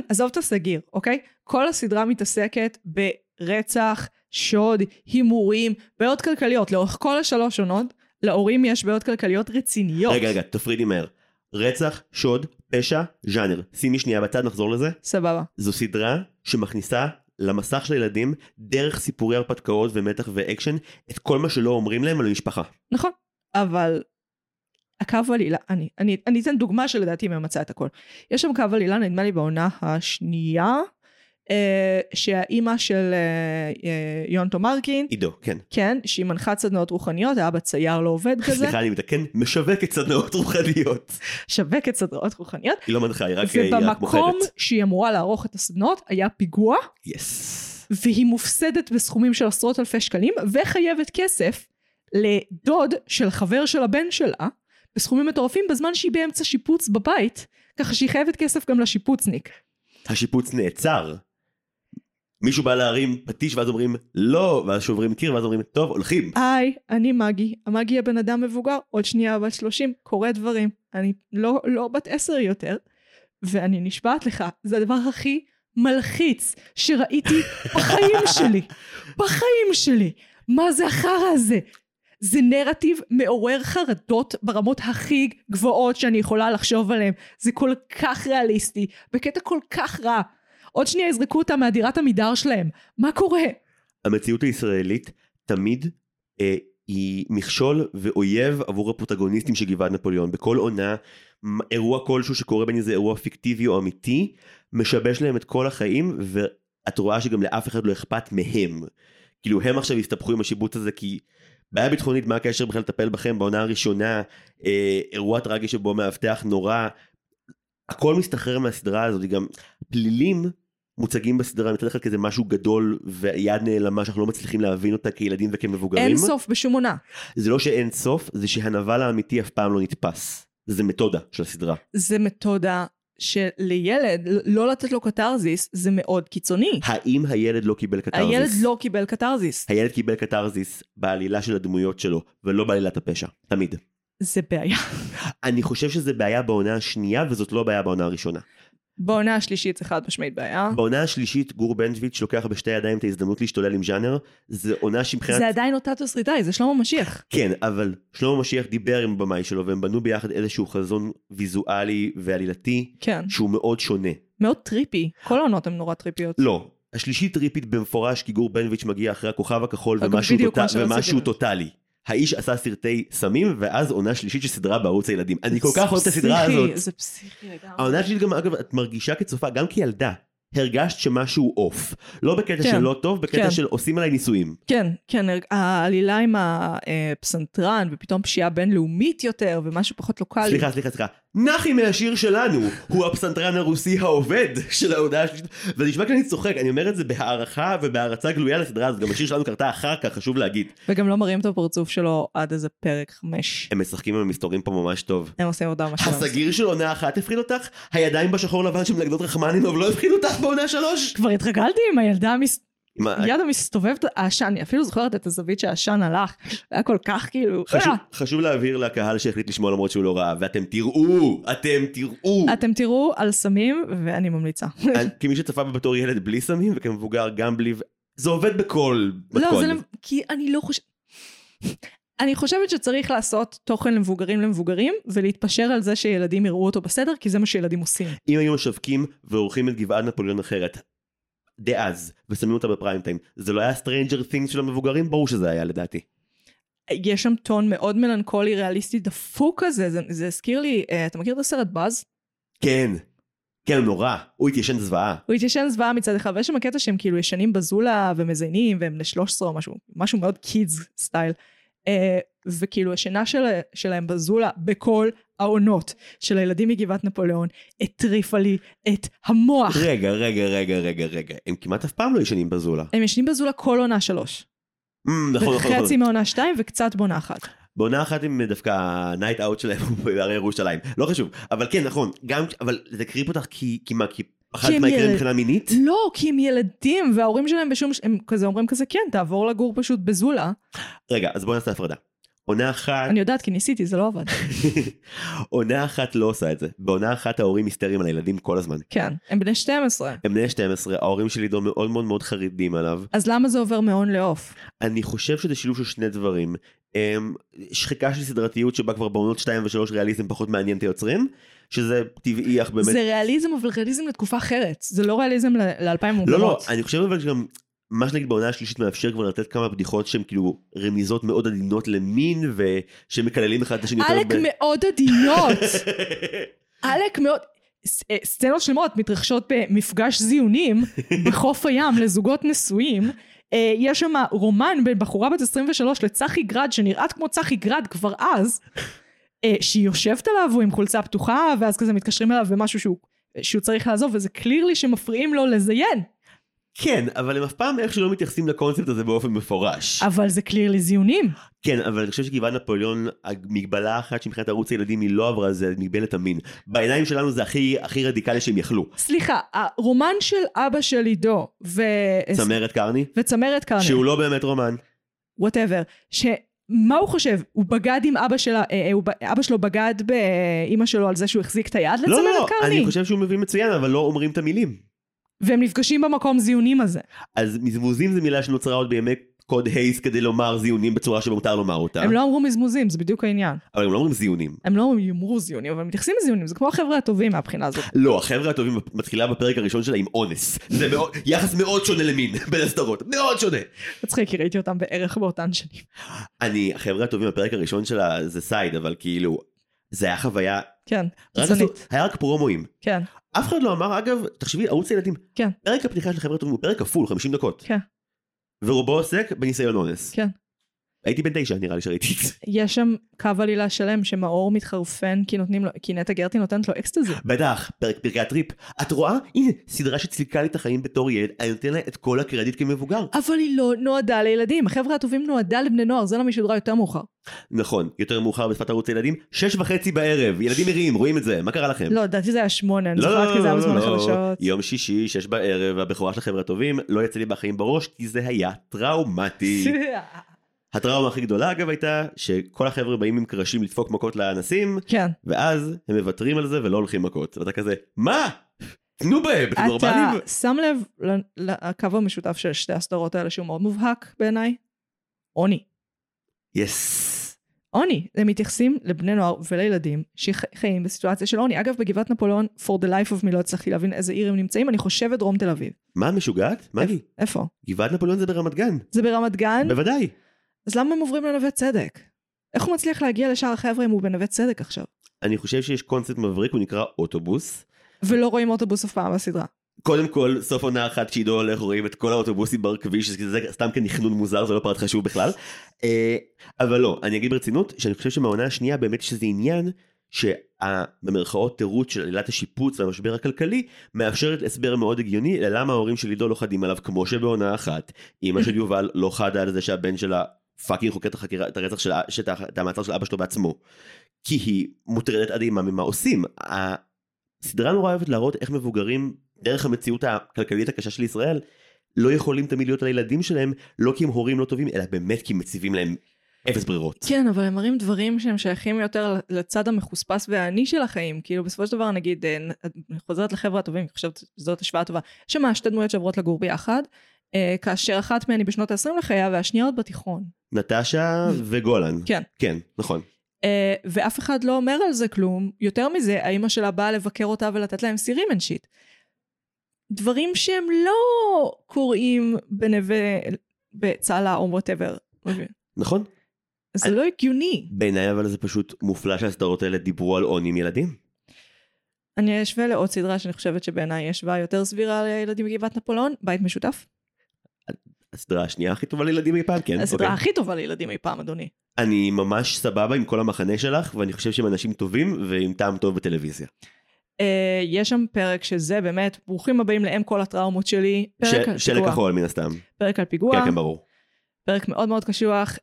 עזוב את הסגיר, אוקיי? כל הסדרה מתעסקת ברצח, שוד, הימורים, בעיות כלכליות. לאורך כל 3 עונות, להורים יש בעיות כלכליות רציניות. רגע, תפרידי מהר. רצח, שוד, פשע, ז'אנר. שימי שנייה בצד, נחזור לזה. סבבה. זו סדרה שמכניסה למסך של ילדים, דרך סיפורי הרפתקאות ומתח ואקשן, את כל מה שלא אומרים להם על המשפחה. נכון, אבל הקו עלילה, אני אתן דוגמה שלדעתי ממצא את הכל. יש שם קו עלילה, נדמה לי בעונה השנייה, שהאימא של יונטו מרקין, עידו, כן, שהיא מנחה סדנאות רוחניות, האבא צייר לא עובד כזה. סליחה, אני מתקן, משווקת סדנאות רוחניות. שווקת סדנאות רוחניות. היא לא מנחה, היא רק מוכרת. ובמקום שהיא אמורה לערוך את הסדנות, היה פיגוע. יס. והיא מופסדת בסכומים של 10,000 שקלים, וחייבת כסף לדוד של חבר של הבן שלה, בסכומים מטורפים, בזמן שהיא באמצע שיפוץ בבית, ככה שהיא חייבת כסף גם לשיפוצניק. השיפוץ נעצר. מישהו בא להרים פטיש, ואז אומרים לא, ואז שוברים קיר, ואז אומרים טוב, הולכים. היי, אני מאגי. המאגי הבן אדם מבוגר, עוד שנייה בת 30, קורא דברים. אני לא בת 10 יותר, ואני נשבעת לך, זה הדבר הכי מלחיץ שראיתי בחיים שלי. בחיים שלי. מה זה החרא הזה? זה נרטיב מעורר חרדות ברמות הכי גבוהות שאני יכולה לחשוב עליהן. זה כל כך ריאליסטי, בקטע כל כך רע. עוד שנייה יזרקו אותה מהדירת עמידר שלהם. מה קורה? המציאות הישראלית תמיד היא מכשול ואויב עבור הפרוטגוניסטים של גבעת נפוליאון. בכל עונה, אירוע כלשהו שקורה בין איזה אירוע פיקטיבי או אמיתי, משבש להם את כל החיים, ואת רואה שגם לאף אחד לא אכפת מהם. כאילו הם עכשיו הסתבכו עם השיבוץ הזה, כי בעיה ביטחונית, מה הקשר בכלל לטפל בכם? בעונה הראשונה, אירוע טרגי שבו מאבטח נורא, הכל מסתחרר מהסדרה הזאת, גם פלילים מוצגים בסדרה, מצד אחד כזה משהו גדול, ויד נעלמה שאנחנו לא מצליחים להבין אותה כילדים וכמבוגרים. אין סוף בשום עונה. זה לא שאין סוף, זה שהנבל האמיתי אף פעם לא נתפס. זה מתודה של הסדרה. זה מתודה שלילד, לא לתת לו קטרזיס, זה מאוד קיצוני. האם הילד לא קיבל קטרזיס? הילד לא קיבל קטרזיס. הילד קיבל קטרזיס בעלילה של הדמויות שלו, ולא בעלילת הפשע, תמיד. זה בעיה. אני חושב שזה בעיה בעונה השנייה, וזאת לא בעיה בעונה הראשונה. בעונה השלישית זה חד משמעית בעיה. בעונה השלישית גור בנטוויץ' לוקח בשתי ידיים את ההזדמנות להשתולל עם ז'אנר, זה עונה שמבחינת... זה עדיין אותה תסריטאי, זה שלמה משיח. כן, אבל שלמה משיח דיבר עם הבמאי שלו, והם בנו ביחד איזשהו חזון ויזואלי ועלילתי, כן. שהוא מאוד שונה. מאוד טריפי, כל העונות הן נורא טריפיות. לא, השלישית טריפית במפורש, כי גור בנטוויץ' מגיע אחרי הכוכב הכחול ומשהו טוטלי. האיש עשה סרטי סמים, ואז עונה שלישית שסדרה בערוץ הילדים. אני כל כך אוהב את הסדרה הזאת. זה פסיכי, לגמרי. העונה השלישית גם, אגב, את מרגישה כצופה, גם כילדה, הרגשת שמשהו אוף. לא בקטע של לא טוב, בקטע של עושים עליי ניסויים. כן, כן, העלילה עם הפסנתרן, ופתאום פשיעה בינלאומית יותר, ומשהו פחות לוקלי. סליחה. נחי מהשיר שלנו, הוא הפסנתרן הרוסי העובד של ההודעה השלישית. וזה נשמע כאן אני צוחק, אני אומר את זה בהערכה ובהערצה גלויה לסדרה, אז גם השיר שלנו קרתה אחר כך, חשוב להגיד. וגם לא מראים את הפרצוף שלו עד איזה פרק 5. הם משחקים ומסתורים פה ממש טוב. הם עושים עבודה ממש טוב. הסגיר של עונה 1 הפחיד אותך, הידיים בשחור לבן שמנגדות רחמנינוב לא הפחיד אותך בעונה 3. כבר התרגלתי עם הילדה יד המסתובבת, העשן, אני אפילו זוכרת את הזווית שהעשן הלך, היה כל כך כאילו... חשוב להבהיר לקהל שהחליט לשמוע למרות שהוא לא ראה, ואתם תראו, אתם תראו על סמים, ואני ממליצה. כמי שצפה בתור ילד בלי סמים, וכמבוגר גם בלי... זה עובד בכל... לא, זה... כי אני לא חושבת... אני חושבת שצריך לעשות תוכן למבוגרים, ולהתפשר על זה שילדים יראו אותו בסדר, כי זה מה שילדים עושים. אם היו משווקים ועורכים את גבעת נפוליאון אחרת, דאז, ושמים אותה בפריים טיים. זה לא היה Stranger Things של המבוגרים? ברור שזה היה, לדעתי. יש שם טון מאוד מלנכולי, ריאליסטי, דפוק הזה. זה הזכיר לי, אתה מכיר את הסרט באז? כן. כן, נורא. הוא התיישן זוועה. הוא התיישן זוועה מצד אחד, ויש שם הקטע שהם כאילו ישנים בזולה ומזיינים, והם ל-13 או משהו. משהו מאוד קידס סטייל. וכאילו השינה שלהם בזולה בכל העונות של הילדים מגבעת נפוליאון הטריפה לי את המוח. רגע, הם כמעט אף פעם לא ישנים בזולה. הם ישנים בזולה כל עונה 3. נכון. חצי מעונה 2 וקצת בעונה 1. בעונה 1 הם דווקא ה-night out שלהם הרי ירושלים. לא חשוב, אבל כן, נכון. גם, אבל זה קריפ אותך כי אחת מה יקרה מבחינה מינית? לא, כי הם ילדים, וההורים שלהם הם כזה אומרים כזה, כן, תעבור לגור פשוט בזולה. רגע, אז בואו נעשה הפרדה. עונה אחת... אני יודעת, כי ניסיתי, זה לא עבד. עונה אחת לא עושה את זה. בעונה אחת ההורים מסתרים על הילדים כל הזמן. כן, הם בני 12. הם בני 12, ההורים של לידו מאוד מאוד מאוד חרדים עליו. אז למה זה עובר מעון לעוף? אני חושב שזה שילוב של שני דברים. שחיקה של סדרתיות שבה כבר בעונות 2 ו3 ריאליזם פחות מעניין את היוצרים, שזה טבעי אך באמת... זה ריאליזם, אבל ריאליזם לתקופה אחרת. זה לא ריאליזם ל-2000. לא, אני חושב אבל שגם... מה שנגיד בעונה השלישית מאפשר כבר לתת כמה בדיחות שהן כאילו רמיזות מאוד עדינות למין ושמקללים אחד את השני. אלק מאוד עדינות. אלק מאוד... סצנות שלמות מתרחשות במפגש זיונים בחוף הים לזוגות נשואים. יש שם רומן בין בחורה בת 23 לצחי גרד שנראית כמו צחי גרד כבר אז, שהיא יושבת עליו עם חולצה פתוחה ואז כזה מתקשרים אליו במשהו שהוא צריך לעזוב וזה קליר לי שמפריעים לו לזיין. כן, אבל הם אף פעם איכשהו לא מתייחסים לקונספט הזה באופן מפורש. אבל זה קליר לזיונים. כן, אבל אני חושב שגבעת נפוליאון, המגבלה אחת שמחינת ערוץ הילדים היא לא עברה, זה מגבלת המין. בעיניים שלנו זה הכי רדיקלי שהם יכלו. סליחה, הרומן של אבא של עידו וצמרת קרני. שהוא לא באמת רומן. וואטאבר. מה הוא חושב? הוא בגד עם אבא שלה, אבא שלו בגד באמא שלו על זה שהוא החזיק את היד לצמרת קרני? לא, אני חושב שהוא מבין מצוין, אבל לא אומרים את המילים. והם נפגשים במקום זיונים הזה. אז מזמוזים זה מילה שנוצרה עוד בימי קוד הייס כדי לומר זיונים בצורה שמותר לומר אותה. הם לא אמרו מזמוזים, זה בדיוק העניין. אבל הם לא אומרים זיונים. הם לא אומרים זיונים, אבל הם מתייחסים לזיונים. זה כמו החבר'ה הטובים מהבחינה הזאת. לא, החבר'ה הטובים מתחילה בפרק הראשון שלה עם אונס. זה יחס מאוד שונה למין בין הסדרות. מאוד שונה. מצחיק, ראיתי אותם בערך באותן שנים. החבר'ה הטובים בפרק הראשון שלה זה סייד, אבל כאילו, זה היה חוויה. כן, קיצונית. היה רק פרומואים. כן. אף אחד לא אמר, אגב, תחשבי, ערוץ הילדים. כן. פרק הפתיחה של חבר'ה טובים הוא פרק כפול, 50 דקות. כן. ורובו עוסק בניסיון אונס. כן. הייתי בן 9, נראה לי שראיתי. יש שם קו עלילה שלם שמאור מתחרפן כי נטע גרטי נותנת לו אקסטזי. בטח, פרקי הטריפ. את רואה? הנה, סדרה שצילקה לי את החיים בתור ילד, אני נותן לה את כל הקרדיט כמבוגר. אבל היא לא נועדה לילדים. החבר'ה הטובים נועדה לבני נוער, זה לא משודרה יותר מאוחר. נכון, יותר מאוחר בשפת ערוץ הילדים, 6:30 בערב, ילדים עיריים, רואים את זה, מה קרה לכם? לא, דעתי זה היה 8, אני זוכרת כזה בזמן החדשות. יום שישי, 6 בערב, הבכורה של החבר'ה הטובים, לא יצא לי בחיים בראש, כי זה היה טראומטי. הטראומה הכי גדולה, אגב, הייתה שכל החבר'ה באים עם קרשים לדפוק מכות לאנסים, כן. ואז הם מבטרים על זה ולא הולכים מכות. ואתה כזה, מה? תנו בהם, אתם נורמלים. אתה שם לב לקו המשותף של שתי הסדרות האלה שהוא מאוד מובהק בעיניי? עוני. יס. עוני. הם מתייחסים לבני נוער ולילדים שחיים בסיטואציה של עוני. אגב, בגבעת נפוליאון, for the life of me, לא הצלחתי להבין איזה עיר הם נמצאים, אני חושבת דרום תל אביב. מה, משוגעת? מאגי? איפה? גבעת נפוליאון זה ברמת גן. זה ברמת גן? בוודאי. אז למה הם עוברים לנווה צדק? איך הוא מצליח להגיע לשאר החבר'ה אם הוא בנווה צדק עכשיו? אני חושב שיש קונספט מבריק, הוא נקרא אוטובוס. ולא רואים אוטובוס אף פעם בסדרה. קודם כל, סוף עונה אחת שעידו הולך, רואים את כל האוטובוסים בכביש, זה סתם כנכנון מוזר, זה לא פרט חשוב בכלל. אבל לא, אני אגיד ברצינות, שאני חושב שמהעונה השנייה באמת שזה עניין, שבמרכאות תירוץ של עילת השיפוץ והמשבר הכלכלי, מאפשרת הסבר מאוד הגיוני, ללמה ההורים של עידו לא חדים עליו, כמו שבעונה אחת, אמא של יובל לא חדה על זה שהבן שלה פאקינג חוקר את הרצח של המעצר של אבא שלו בעצמו, כי היא מוטרדת עד אימה ממה עושים. הסדרה נורא אוהבת להראות איך מבוגרים דרך המציאות הכלכלית הקשה של ישראל לא יכולים תמיד להיות על הילדים שלהם, לא כי הם הורים לא טובים, אלא באמת כי מציבים להם אפס ברירות. כן, אבל הם מראים דברים שהם שייכים יותר לצד המחוספס והעני של החיים, כאילו בסופו של דבר נגיד, אני חוזרת לחבר'ה הטובים, אני חושבת זאת השוואה טובה, שמה שתי דמויות שעברות לגור ביחד, כאשר אחת מהן היא בשנות ה-20 לחייה, והשנייה עוד בתיכון. נטשה וגולן. כן. כן, נכון. ואף אחד לא אומר על זה כלום. יותר מזה, האמא שלה באה לבקר אותה ולתת להם סירים אין שיט. דברים שהם לא קוראים בצהלה או whatever. נכון. זה לא הגיוני. בעיניי אבל זה פשוט מופלא שהסדרות האלה דיברו על עוני עם ילדים. אני אשווה לעוד סדרה שאני חושבת שבעיניי השוואה יותר סבירה לילדים מגבעת נפוליאון, בית משותף. הסדרה השנייה הכי טובה לילדים אי פעם, כן. הסדרה הכי טובה לילדים אי פעם, אדוני. אני ממש סבבה עם כל המחנה שלך, ואני חושב שהם אנשים טובים, ועם טעם טוב בטלוויזיה. יש שם פרק שזה באמת, ברוכים הבאים להם כל הטראומות שלי. שלג כחול, מן הסתם. פרק על פיגוע. כן, כן, ברור. פרק מאוד מאוד קשוח,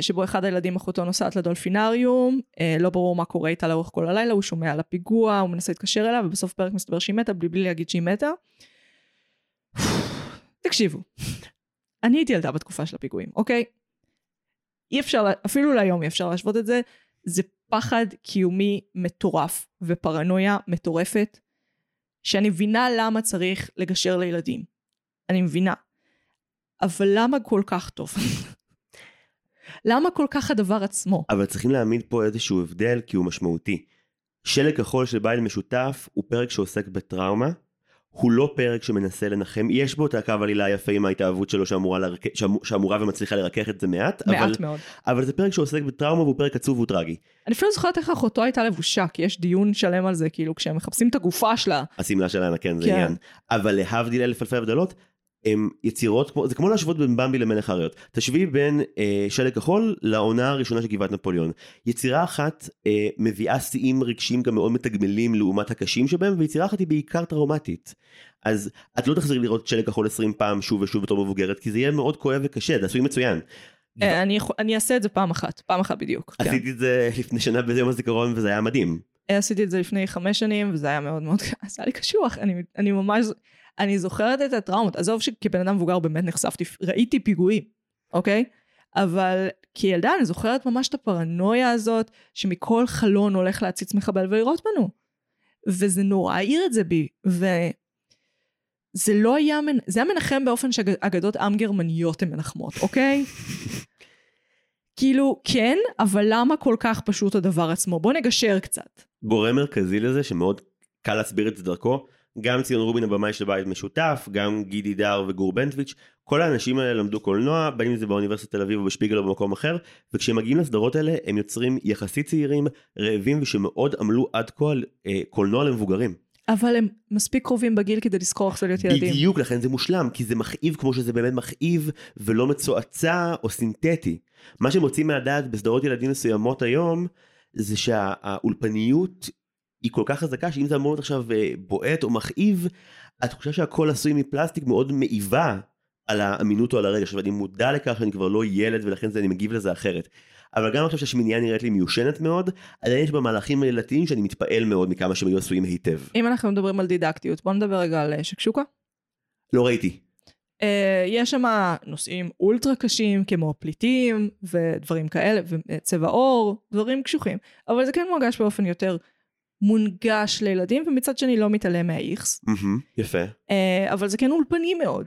שבו אחד הילדים אחותו נוסעת לדולפינריום, לא ברור מה קורה איתה לאורך כל הלילה, הוא שומע על הפיגוע, הוא מנסה להתקשר אליו, ובסוף פרק מסתבר שהיא מתה, בלי להגיד שהיא מתה. תקשיבו. אני הייתי ילדה בתקופה של הפיגועים, אוקיי? אי אפשר, אפילו להיום אי אפשר להשוות את זה, זה פחד קיומי מטורף ופרנויה מטורפת, שאני מבינה למה צריך לגשר לילדים. אני מבינה. אבל למה כל כך טוב? למה כל כך הדבר עצמו? אבל צריכים להעמיד פה איזשהו הבדל, כי הוא משמעותי. שלג כחול של בית משותף הוא פרק שעוסק בטראומה, הוא לא פרק שמנסה לנחם, יש בו את הקו עלילה היפה עם ההתאהבות שלו שאמורה ומצליחה לרכך את זה מעט מאוד. אבל זה פרק שעוסק בטראומה והוא פרק עצוב וטרגי. אני אפילו זוכרת איך אחותו הייתה לבושה, כי יש דיון שלם על זה, כאילו כשהם מחפשים את הגופה שלה. השמלה שלנו, כן, זה עניין. אבל להבדיל אלף אלפי הבדלות, הם יצירות, זה כמו להשוות בין במבי למלך האריות. תשבי בין שלג כחול לעונה הראשונה של גבעת נפוליאון. יצירה אחת מביאה שיאים רגשיים גם מאוד מתגמלים לעומת הקשים שבהם, ויצירה אחת היא בעיקר טראומטית. אז את לא תחזרי לראות שלג כחול 20 פעם שוב ושוב בתור מבוגרת, כי זה יהיה מאוד כואב וקשה, זה עשוי מצוין. אני אעשה את זה פעם אחת בדיוק. עשיתי את זה לפני שנה ביום הזיכרון וזה היה מדהים. עשיתי את זה לפני 5 שנים וזה היה מאוד מאוד, עשה לי קשוח, אני ממש... אני זוכרת את הטראומות, עזוב שכבן אדם מבוגר באמת נחשפתי, ראיתי פיגועים, אוקיי? אבל כילדה אני זוכרת ממש את הפרנויה הזאת, שמכל חלון הולך להציץ מחבל ולראות בנו. וזה נורא העיר את זה בי, וזה לא היה, זה היה מנחם באופן שאגדות עם גרמניות הן מנחמות, אוקיי? כאילו, כן, אבל למה כל כך פשוט הדבר עצמו? בוא נגשר קצת. גורם מרכזי לזה שמאוד קל להסביר את זה דרכו, גם ציון רובין הבמאי של בית משותף, גם גידי דר וגור בנטוויץ', כל האנשים האלה למדו קולנוע, בין אם זה באוניברסיטת תל אביב או בשפיגל או במקום אחר, וכשהם מגיעים לסדרות האלה, הם יוצרים יחסית צעירים, רעבים, ושמאוד עמלו עד כה קולנוע למבוגרים. אבל הם מספיק קרובים בגיל כדי לזכור עכשיו להיות ילדים. בדיוק, לכן זה מושלם, כי זה מכאיב כמו שזה באמת מכאיב, ולא מצועצע או סינתטי. מה שמוצאים מהדעת בסדרות ילדים מסוימות היום, זה שהאולפניות היא כל כך חזקה, שאם זה אמור להיות עכשיו בועט או מכאיב, התחושה שהכל עשוי מפלסטיק מאוד מעיבה על האמינות או על הרגע, שאני מודע לכך שאני כבר לא ילד, ולכן אני מגיב לזה אחרת. אבל גם עכשיו שהשמינייה נראית לי מיושנת מאוד, עדיין יש במהלכים הילדתיים שאני מתפעל מאוד מכמה שהם היו עשויים היטב. אם אנחנו מדברים על דידקטיות, בואו נדבר רגע על שקשוקה. לא ראיתי. יש שם נושאים אולטרה קשים, כמו פליטים ודברים כאלה, וצבע אור, דברים קשוחים. אבל זה כן מורגש באופן יותר מונגש לילדים, ומצד שני לא מתעלם מהאיכס. יפה. אבל זה כן אולפני מאוד.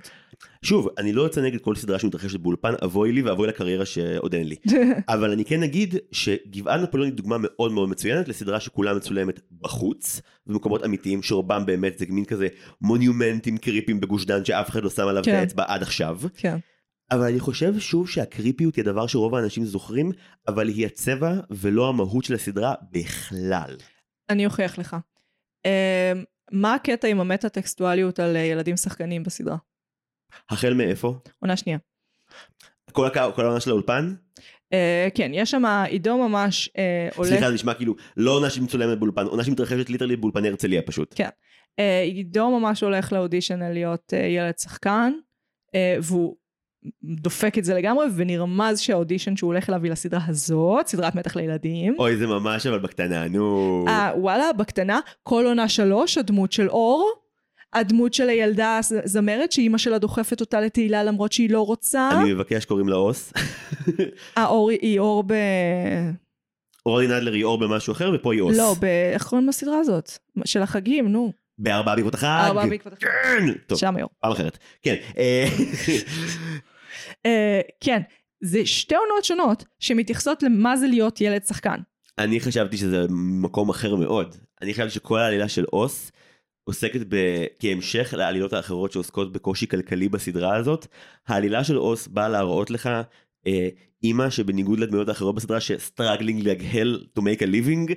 שוב, אני לא אצא נגד כל סדרה שמתרחשת באולפן, אבוי לי ואבוי לקריירה שעוד אין לי. אבל אני כן אגיד שגבעת נפוליאון היא דוגמה מאוד מאוד מצוינת, לסדרה שכולה מצולמת בחוץ, במקומות אמיתיים, שרובם באמת זה מין כזה מוניומנטים קריפים בגוש דן, שאף אחד לא שם עליו את האצבע עד עכשיו. כן. אבל אני חושב שוב שהקריפיות היא הדבר שרוב האנשים זוכרים, אבל היא הצבע ולא המהות של הסדרה בכלל. אני אוכיח לך. מה הקטע עם המטה-טקסטואליות על ילדים שחקנים בסדרה? החל מאיפה? עונה שנייה. כל העונה של האולפן? כן, יש שם עידו ממש הולך... סליחה, זה נשמע כאילו, לא עונה שמצולמת באולפן, עונה שמתרחשת ליטרלי באולפן הרצליה פשוט. כן. עידו ממש הולך לאודישן על להיות ילד שחקן, והוא דופק את זה לגמרי, ונרמז שהאודישן שהוא הולך להביא לסדרה הזאת, סדרת מתח לילדים. אוי, זה ממש, אבל בקטנה, נו. וואלה, בקטנה, כל עונה 3, הדמות של אור, הדמות של הילדה זמרת, שאימא שלה דוחפת אותה לתהילה, למרות שהיא לא רוצה. אני מבקש, קוראים לה אוס. אור היא אור ב... אורי נדלר היא אור במשהו אחר, ופה היא אוס. לא, איך קוראים לסדרה הזאת? של החגים, נו. בארבעה בעקבות החג. ארבעה בעקבות החג. כן! שם היום. פעם אחרת. כן. כן, זה שתי עונות שונות שמתייחסות למה זה להיות ילד שחקן. אני חשבתי שזה מקום אחר מאוד. אני חשבתי שכל העלילה של אוס עוסקת כהמשך לעלילות האחרות שעוסקות בקושי כלכלי בסדרה הזאת. העלילה של אוס באה להראות לך אימא שבניגוד לדמויות האחרות בסדרה ש-struggling to make a living,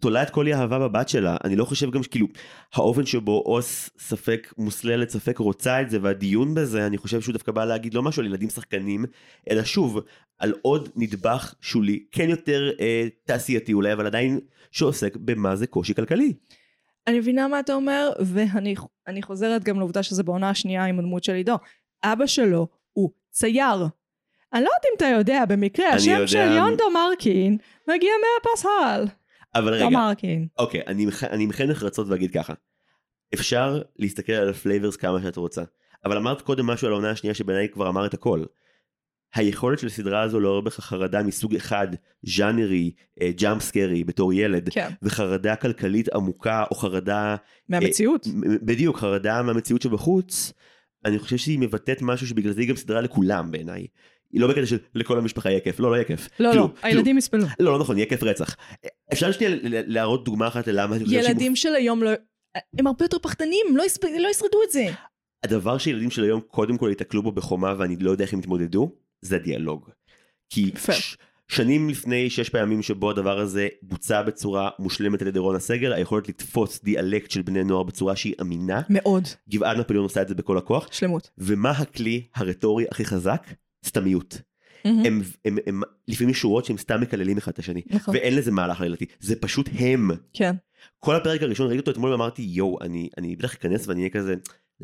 תולה את כל יהבה בבת שלה. אני לא חושב גם שכאילו, האופן שבו אוס ספק מוסללת, ספק רוצה את זה, והדיון בזה, אני חושב שהוא דווקא בא להגיד לא משהו על ילדים שחקנים, אלא שוב, על עוד נדבך שולי, כן יותר תעשייתי אולי, אבל עדיין שעוסק במה זה קושי כלכלי. אני מבינה מה אתה אומר, ואני חוזרת גם לעובדה שזה בעונה השנייה עם הדמות של עידו. אבא שלו הוא צייר. אני לא יודע אם אתה יודע, במקרה, השם של יונדו מרקין מגיע מהפס העל. אבל רגע, אוקיי, אני מכן נחרצות ואגיד ככה, אפשר להסתכל על הפלייברס כמה שאת רוצה, אבל אמרת קודם משהו על העונה השנייה שבעיניי כבר אמר את הכל. היכולת של הסדרה הזו לעורר בך חרדה מסוג אחד, ז'אנרי, ג'אמפ סקרי בתור ילד, וחרדה כלכלית עמוקה, או חרדה... מהמציאות. בדיוק, חרדה מהמציאות שבחוץ, אני חושב שהיא מבטאת משהו שבגלל זה היא גם סדרה לכולם בעיניי. היא לא בקטע של לכל המשפחה יהיה כיף, לא יהיה כיף. לא, הילדים יספלו. לא, לא נכון, יהיה כיף רצח. אפשר שנייה להראות דוגמה אחת למה... ילדים של היום לא... הם הרבה יותר פחדנים, לא ישרדו את זה. הדבר שילדים של היום קודם כל יתקלו בו בחומה, ואני לא יודע איך הם יתמודדו, זה הדיאלוג. כי שנים לפני שש פעמים שבו הדבר הזה בוצע בצורה מושלמת על ידי רון הסגל, היכולת לתפוס דיאלקט של בני נוער בצורה שהיא אמינה. מאוד. גבעת נפוליאון עושה את זה בכל הכוח. שלמות. ומה הכלי הרטורי הכי חזק? סתמיות. הם לפעמים שורות שהם סתם מקללים אחד את השני. נכון. ואין לזה מהלך לילתי. זה פשוט הם. כן. כל הפרק הראשון, ראיתי אותו אתמול ואמרתי, יו, אני בטח אכנס ואני אהיה כזה,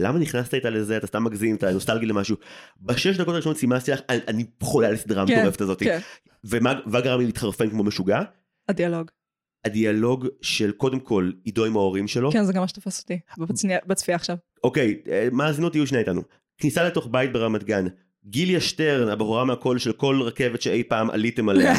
למה נכנסת איתה לזה? אתה סתם מגזים, אתה נוסטלגי למשהו. בשש דקות הראשון צימסתי לך, אני חולה על הסדרה המטורפת הזאת. ומה גרם לי להתחרפן כמו משוגע? הדיאלוג. הדיאלוג של קודם כל עידו עם ההורים שלו. כן, זה גם מה שתפס אותי, בצפייה עכשיו. אוקיי, מאזינות יהיו שני איתנו. כניסה לתוך בית ברמת גן. גיליה שטרן, הבחורה מהקול של כל רכבת שאי פעם עליתם עליה,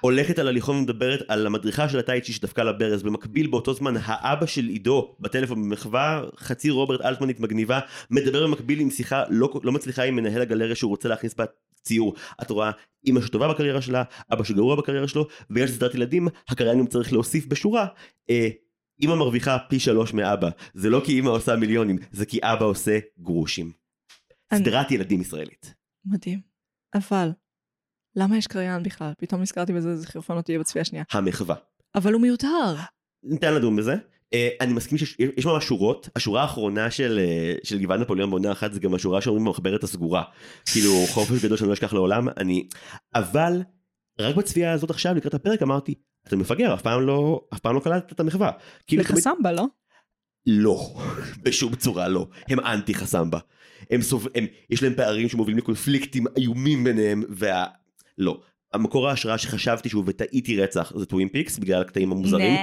הולכת על הליכון ומדברת על המדריכה של הטייצ'י שדפקה לברז, במקביל באותו זמן האבא של עידו בטלפון במחווה, חצי רוברט אלטמנית מגניבה, מדבר במקביל עם שיחה, לא מצליחה עם מנהל הגלריה שהוא רוצה להכניס בה ציור. את רואה אמא שטובה בקריירה שלה, אבא שגרוע בקריירה שלו, ויש סדרת ילדים, הקריירה גם צריך להוסיף בשורה, אמא מרוויחה פי 3 מאבא, זה לא כי אמא עושה מיליונים, זה כי אבא עושה גרושים. סדרת ילדים ישראלית. מדהים. אבל, למה יש קריין בכלל? פתאום נזכרתי בזה, זה חירפן אותי בצפייה השנייה. המחווה. אבל הוא מיותר. ניתן לדון בזה. אני מסכים שיש ממש שורות. השורה האחרונה של גבעת נפוליאון בעונה אחת, זה גם השורה שאומרים במחברת הסגורה. כאילו, חופש גדול שאני לא אשכח לעולם. אבל, רק בצפייה הזאת עכשיו, לקראת הפרק, אמרתי, אתה מפגר, אף פעם לא קלטת את המחווה. לחסמבה, לא? לא, בשום צורה לא. הם אנטי חסמבה. יש להם פערים שמובילים לקונפליקטים איומים ביניהם, לא. המקור ההשראה שחשבתי שהוא וטעיתי רצח, זה טווין פיקס, בגלל הקטעים המוזרים.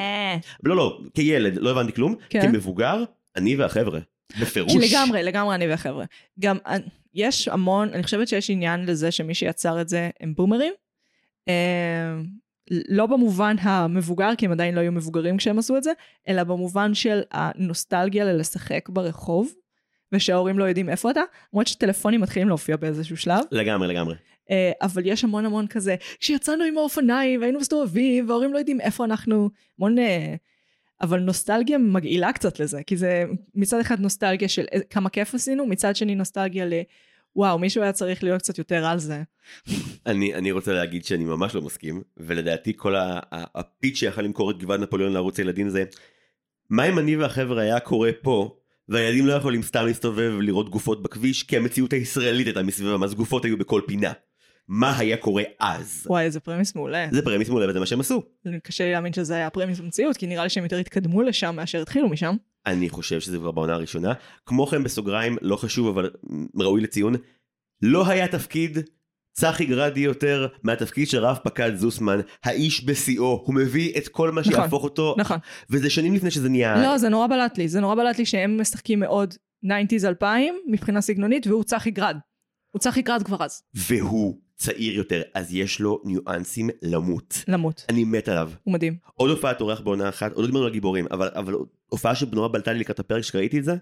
לא, כילד, לא הבנתי כלום. כמבוגר, אני והחבר'ה. בפירוש. לגמרי אני והחבר'ה. גם יש המון, אני חושבת שיש עניין לזה שמי שיצר את זה הם בומרים. לא במובן המבוגר, כי הם עדיין לא היו מבוגרים כשהם עשו את זה, אלא במובן של הנוסטלגיה ללשחק ברחוב, ושההורים לא יודעים איפה אתה, למרות שטלפונים מתחילים להופיע באיזשהו שלב. לגמרי. אבל יש המון כזה, כשיצאנו עם האופניים, והיינו מסתובבים, וההורים לא יודעים איפה אנחנו, אבל נוסטלגיה מגעילה קצת לזה, כי זה מצד אחד נוסטלגיה של כמה כיף עשינו, מצד שני נוסטלגיה וואו, מישהו היה צריך להיות קצת יותר על זה. אני רוצה להגיד שאני ממש לא מסכים, ולדעתי כל הפיץ שיכל למכור את גבעת נפוליאון לערוץ הילדים זה, מה אם אני והחבר'ה היה קורא פה, והילדים לא יכולים סתם להסתובב ולראות גופות בכביש, כי המציאות הישראלית הייתה מסביבם, אז גופות היו בכל פינה. מה היה קורה אז? וואי, זה פרמיס מעולה. זה פרמיס מעולה, וזה מה שהם עשו. קשה לי להאמין שזה היה פרמיס במציאות, כי נראה לי שהם יותר התקדמו לשם מאשר התחילו משם. אני חושב שזה כבר בעונה הראשונה. כמו כן בסוגריים, לא חשוב, אבל ראוי לציון, לא היה תפקיד צחי גרדי יותר מהתפקיד של רב פקד זוסמן, האיש בסיאו, הוא מביא את כל מה שיהפוך אותו, וזה שנים לפני שזה נהיה... לא, זה נורא בלט לי שהם משחקים מאוד 90s-2000 מבחינה סגנונית, והוא צחי גרד. הוא צחי גרד כבר אז. והוא צעיר יותר, אז יש לו ניואנסים למות. אני מת עליו. הוא מדהים. עוד הופעה תורח בעונה אחת, עוד גמרנו לגיבורים, אבל הופעה שבנורא בלטה לי לקראת הפרק שכראיתי את זה,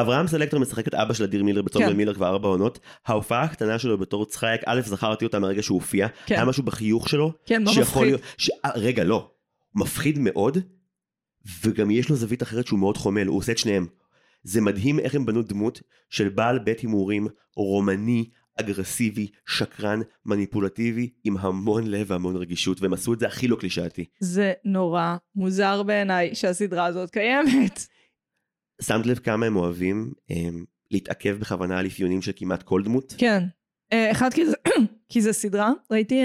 אברהם סלקטר משחק את אבא של אדיר מילר בצום ומילר כבר 4 עונות, ההופעה הקטנה שלו בתור צחייק, א' זכרתי אותה מהרגע שהוא הופיע, היה משהו בחיוך שלו, רגע לא, מפחיד מאוד, וגם יש לו זווית אחרת שהוא מאוד חומל, הוא עושה את שניהם, זה מדהים איך הם בנו דמות של בעל בית הימורים, רומני, אגרסיבי, שקרן, מניפולטיבי, עם המון לב והמון רגישות, והם עשו את זה הכי לא קלישאתי. זה נורא מוזר בעיניי שהסדרה הזאת קיימת. שמת לב כמה הם אוהבים להתעכב בכוונה על אפיונים של כמעט כל דמות? כן. אחד, כי זה סדרה. ראיתי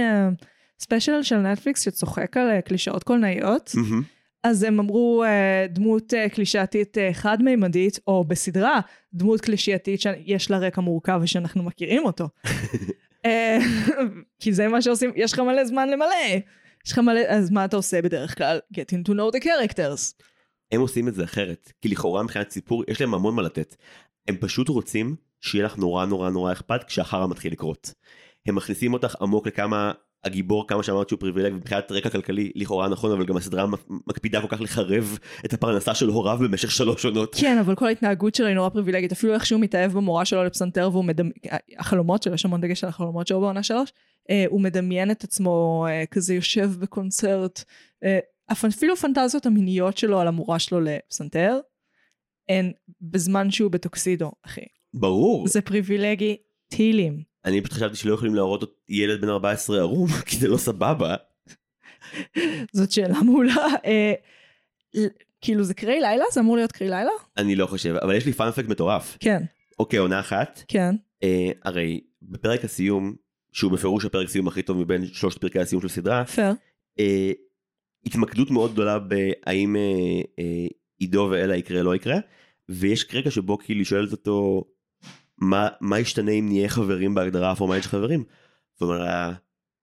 ספיישל של נטפליקס שצוחק על קלישאות קולנאיות. אז הם אמרו דמות קלישאתית חד-מימדית, או בסדרה דמות קלישאתית שיש לה רקע מורכב ושאנחנו מכירים אותו. כי זה מה שעושים, יש לך מלא זמן למלא. אז מה אתה עושה בדרך כלל? Getting to know the characters. הם עושים את זה אחרת, כי לכאורה מחיית סיפור, יש להם המון מה לתת. הם פשוט רוצים שיהיה לך נורא נורא נורא אכפת, כשאחר המתחיל לקרות. הם מכניסים אותך עמוק לכמה הגיבור, כמה שאמרת שהוא פריבילג, ובחיית רקע כלכלי, לכאורה נכון, אבל גם הסדרה מקפידה כל כך לחרב את הפרנסה של הוריו במשך 3 עונות. כן, אבל כל ההתנהגות שלה היא נורא פריבילגית, אפילו איך שהוא מתאהב במורה שלו לפסנתר, והוא החלומות שלו, יש המון דגש על החלומות שלו בעונה 3, הוא מדמיין את עצמו, כזה יושב בקונצרט, אפילו פנטזיות המיניות שלו על המורה שלו לפסנתר, הן בזמן שהוא בטוקסידו, אחי. ברור. זה פריבילגי טילים. אני פשוט חשבתי שלא יכולים להראות ילד בן 14 ערום, כי זה לא סבבה. זאת שאלה מעולה. כאילו זה קרי לילה? זה אמור להיות קרי לילה? אני לא חושב, אבל יש לי פאנפקט מטורף. כן. אוקיי, עונה אחת. כן. הרי בפרק הסיום, שהוא בפירוש הפרק סיום הכי טוב מבין שלושת פרקי הסיום של סדרה. פייר. התמקדות מאוד גדולה בהאם עידו ואלה יקרה לא יקרה, ויש קרקע שבו כאילו היא שואלת אותו, מה ישתנה אם נהיה חברים בהגדרה הפורמלית של חברים? זאת אומרת,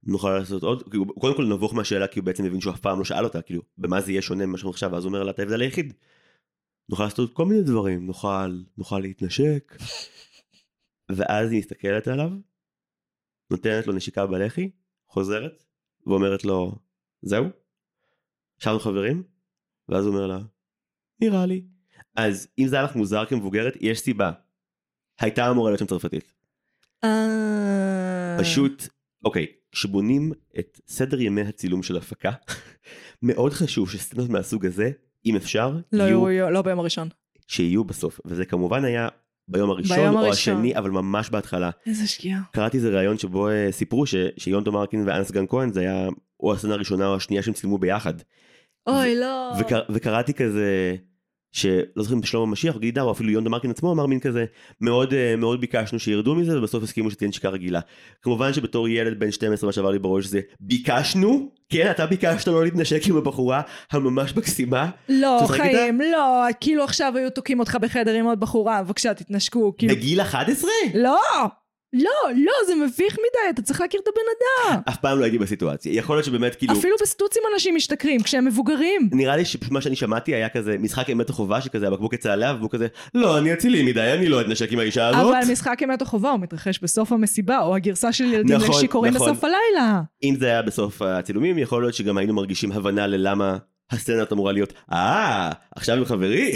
נוכל לעשות עוד, קודם כל נבוך מהשאלה, כי הוא בעצם מבין שהוא אף פעם לא שאל אותה, כאילו, במה זה יהיה שונה ממה שאנחנו עכשיו, ואז הוא אומר לה, אתה הבדל היחיד. נוכל לעשות כל מיני דברים, נוכל להתנשק, ואז היא מסתכלת עליו, נותנת לו נשיקה בלחי, חוזרת, ואומרת לו, זהו, שארנו חברים, ואז הוא אומר לה, נראה לי. אז אם זה הלך מוזר כמבוגרת, יש סיבה. הייתה אמורה להיות שם צרפתית. פשוט, אוקיי, כשבונים את סדר ימי הצילום של הפקה, מאוד חשוב שסצנות מהסוג הזה, אם אפשר, לא ביום הראשון. שיהיו בסוף, וזה כמובן היה ביום הראשון או השני, אבל ממש בהתחלה. איזה שגיאה. קראתי איזה רעיון שבו סיפרו שיונתן מרקין ואנס גן כהן, זה היה או הסצנה הראשונה או השנייה שהם צילמו ביחד. אוי, לא. וקראתי כזה... שלא זוכרים בשלמה משיח, או גידי דר, או אפילו יונדה מרקין עצמו, אמר מין כזה, מאוד ביקשנו שירדו מזה, ובסוף הסכימו שתהיה נשיקה רגילה. כמובן שבתור ילד בן 12, מה שעבר לי בראש זה, ביקשנו? כן, אתה ביקשת לא להתנשק עם הבחורה הממש מקסימה. לא, חיים, לא, כאילו עכשיו היו תוקים אותך בחדר עם עוד בחורה, בבקשה, תתנשקו. בגיל 11? לא! לא, זה מביך מדי, אתה צריך להכיר את הבן אדם. אף פעם לא הייתי בסיטואציה, יכול להיות שבאמת כאילו... אפילו בסטוצים אנשים משתכרים, כשהם מבוגרים. נראה לי שמה שאני שמעתי היה כזה משחק אמת החובה, שכזה הבקבוק יצא עליה, והוא כזה, לא, אני אצילי מדי, אני לא אתנשק עם האישה הזאת. אבל משחק אמת החובה הוא מתרחש בסוף המסיבה, או הגרסה של ילדים שקוראים בסוף הלילה. אם זה היה בסוף הצילומים, יכול להיות שגם היינו מרגישים הבנה ללמה... הסצנת אמורה להיות, עכשיו עם חברי.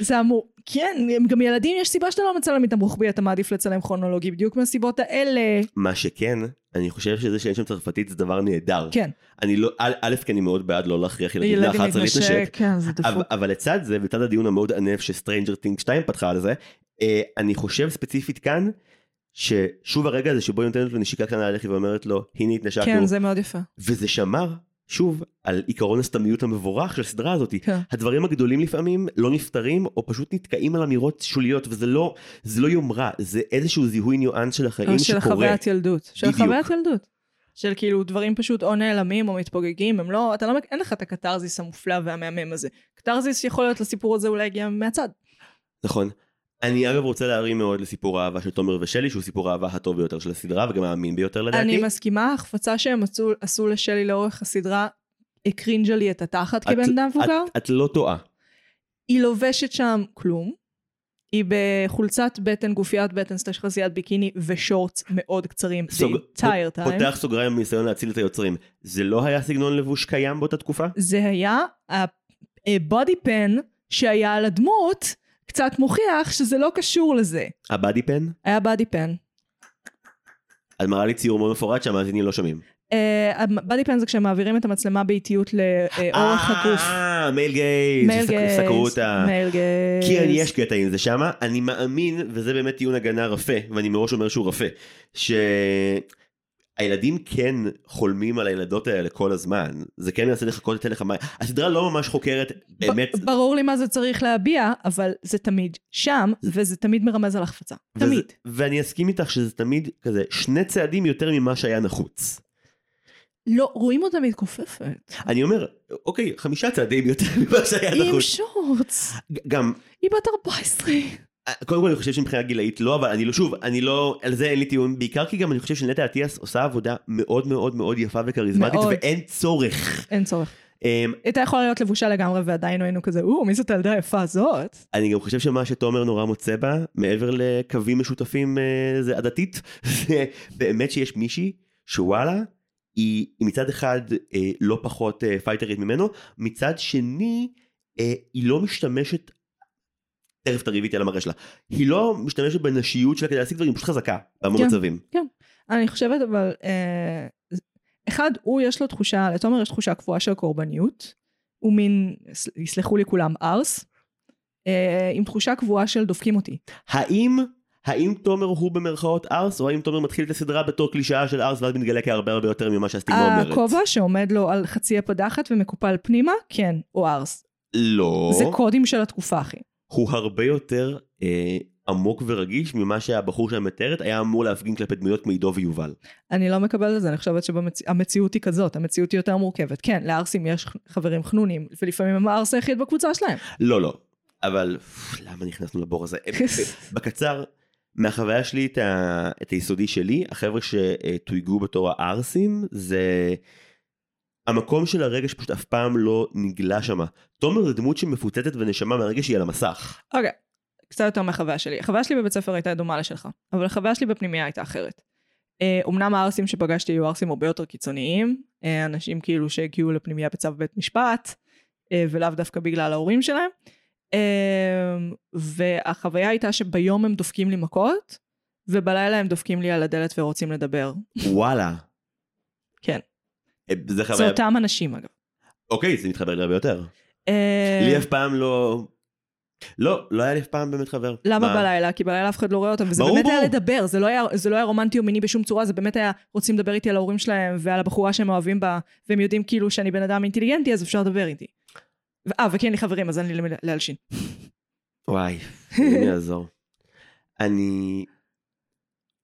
זה אמור, כן, גם ילדים יש סיבה שאתה לא מצלם איתם רוחבי, אתה מעדיף לצלם כרונולוגי, בדיוק מהסיבות האלה. מה שכן, אני חושב שזה שאין שם צרפתית, זה דבר נהדר. כן. אני לא, א', כי אני מאוד בעד לא להכריח ילדים לאחר צריך להתנשק. כן, זה דפוק. אבל לצד זה, בצד הדיון המאוד ענף שסטרנג'ר טינג 2 פתחה על זה, אני חושב ספציפית כאן, ששוב הרגע הזה שבו היא נותנת לו נשיקה כאן על הלכי ואומרת לו, הנה התנשקנו. כן, זה מאוד יפה. וזה שמר שוב, על עיקרון הסתמיות המבורך של הסדרה הזאת. הדברים הגדולים לפעמים לא נפטרים, או פשוט נתקעים על אמירות שוליות, וזה לא יומרה, זה איזשהו זיהוי ניואנס של החיים שקורה. של החוויית ילדות. של החוויית ילדות. של כאילו דברים פשוט או נעלמים או מתפוגגים, הם לא, אתה לא, אין לך את הקטרזיס המופלא והמהמם הזה. קטרזיס יכול להיות לסיפור הזה אולי הגיע מהצד. נכון. אני אגב רוצה להרים מאוד לסיפור האהבה של תומר ושלי, שהוא סיפור האהבה הטוב ביותר של הסדרה, וגם האמין ביותר לדעתי. אני מסכימה, החפצה שהם עשו לשלי לאורך הסדרה, הקרינג'ה לי את התחת כבן אדם מבוגר. את לא טועה. היא לובשת שם כלום, היא בחולצת בטן, גופיית בטן, סטש חזיית ביקיני, ושורטס מאוד קצרים. פותח סוגריים מניסיון להציל את היוצרים. זה לא היה סגנון לבוש קיים באותה תקופה? זה היה הבודי פן שהיה על הדמות, קצת מוכיח שזה לא קשור לזה. הבאדי פן? היה באדי פן. את מראה לי ציור מאוד מפורט שהמאזינים לא שומעים. הבאדי פן זה כשמעבירים את המצלמה באיטיות לאורך הגוף. מייל גייז. מייל גייז. סקרו אותה. מייל גייז. כי אני יש קטע עם זה שמה. אני מאמין, וזה באמת טיעון הגנה רפה, ואני מראש אומר שהוא רפה, הילדים כן חולמים על הילדות האלה כל הזמן. זה כן יעשה לחכות את הלך המים. הסדרה לא ממש חוקרת, באמת... ברור לי מה זה צריך להביע, אבל זה תמיד שם, וזה תמיד מרמז על החפצה. תמיד. ואני אסכים איתך שזה תמיד כזה, שני צעדים יותר ממה שהיה נחוץ. לא, רואים אותה מתכופפת. אני אומר, אוקיי, 5 צעדים יותר ממה שהיה נחוץ. עם שורץ. גם... היא בת 14. קודם כל אני חושב שמבחינה גילאית לא, אבל אני לא שוב, אני לא, על זה אין לי טיעון, בעיקר כי גם אני חושב שנטע אטיאס עושה עבודה מאוד מאוד מאוד יפה וכריזמטית, ואין צורך. אין צורך. אתה יכול להיות לבושה לגמרי, ועדיין היינו כזה, מי זאת הילדה היפה הזאת? אני גם חושב שמה שתומר נורא מוצא בה, מעבר לקווים משותפים, זה עדתית, זה באמת שיש מישהי, שוואלה, היא מצד אחד לא פחות פייטרית ממנו, מצד שני, היא לא משתמשת ערב תריבית על המראה שלה. היא לא משתמשת בנשיות שלה כדי להשיג דברים, פשוט חזקה בהמון מצבים. כן, אני חושבת אבל, אחד, יש לו תחושה, לתומר יש תחושה קבועה של קורבניות, הוא מין, יסלחו לי כולם, ארס, עם תחושה קבועה של דופקים אותי. האם האם תומר הוא במרכאות ארס, או האם תומר מתחיל את הסדרה בתור קלישאה של ארס, ואז מתגלה כהרבה הרבה יותר ממה שהסטיגמה אומרת? הכובע שעומד לו על חצי הפדחת ומקופל פנימה, כן, הוא ארס. לא. זה קודים של התקופה, אחי. הוא הרבה יותר עמוק ורגיש ממה שהבחור שהמתארת היה אמור להפגין כלפי דמויות כמו עידו ויובל. אני לא מקבל את זה, אני חושבת שהמציאות היא כזאת, המציאות היא יותר מורכבת. כן, לארסים יש חברים חנונים, ולפעמים הם הארס היחיד בקבוצה שלהם. לא, לא. אבל למה נכנסנו לבור הזה? בקצר, מהחוויה שלי את היסודי שלי, החבר'ה שתויגו בתור הארסים, זה המקום של הרגש פשוט אף פעם לא נגלה שמה. תומר זה דמות שמפוצצת ונשמה מהרגע שהיא על המסך. אוקיי. קצת יותר מהחוויה שלי. החוויה שלי בבית ספר הייתה דומה לשלך, אבל החוויה שלי בפנימיה הייתה אחרת. אמנם הארסים שפגשתי היו ארסים הרבה יותר קיצוניים, אנשים כאילו שהגיעו לפנימיה בצו בית משפט, ולאו דווקא בגלל ההורים שלהם, והחוויה הייתה שביום הם דופקים לי מכות, ובלילה הם דופקים לי על הדלת ורוצים לדבר. וואלה. כן. זה אותם אנשים אגב. אוקיי, זה מתחבר הרבה יותר. לי אף פעם לא... לא, לא היה לי אף פעם באמת חבר. למה בלילה? כי בלילה אף אחד לא רואה אותם, וזה באמת היה לדבר, זה לא היה רומנטי או מיני בשום צורה, זה באמת היה רוצים לדבר איתי על ההורים שלהם, ועל הבחורה שהם אוהבים בה, והם יודעים כאילו שאני בן אדם אינטליגנטי, אז אפשר לדבר איתי. וכן לי חברים, אז אין לי להלשין. וואי, אני יעזור. אני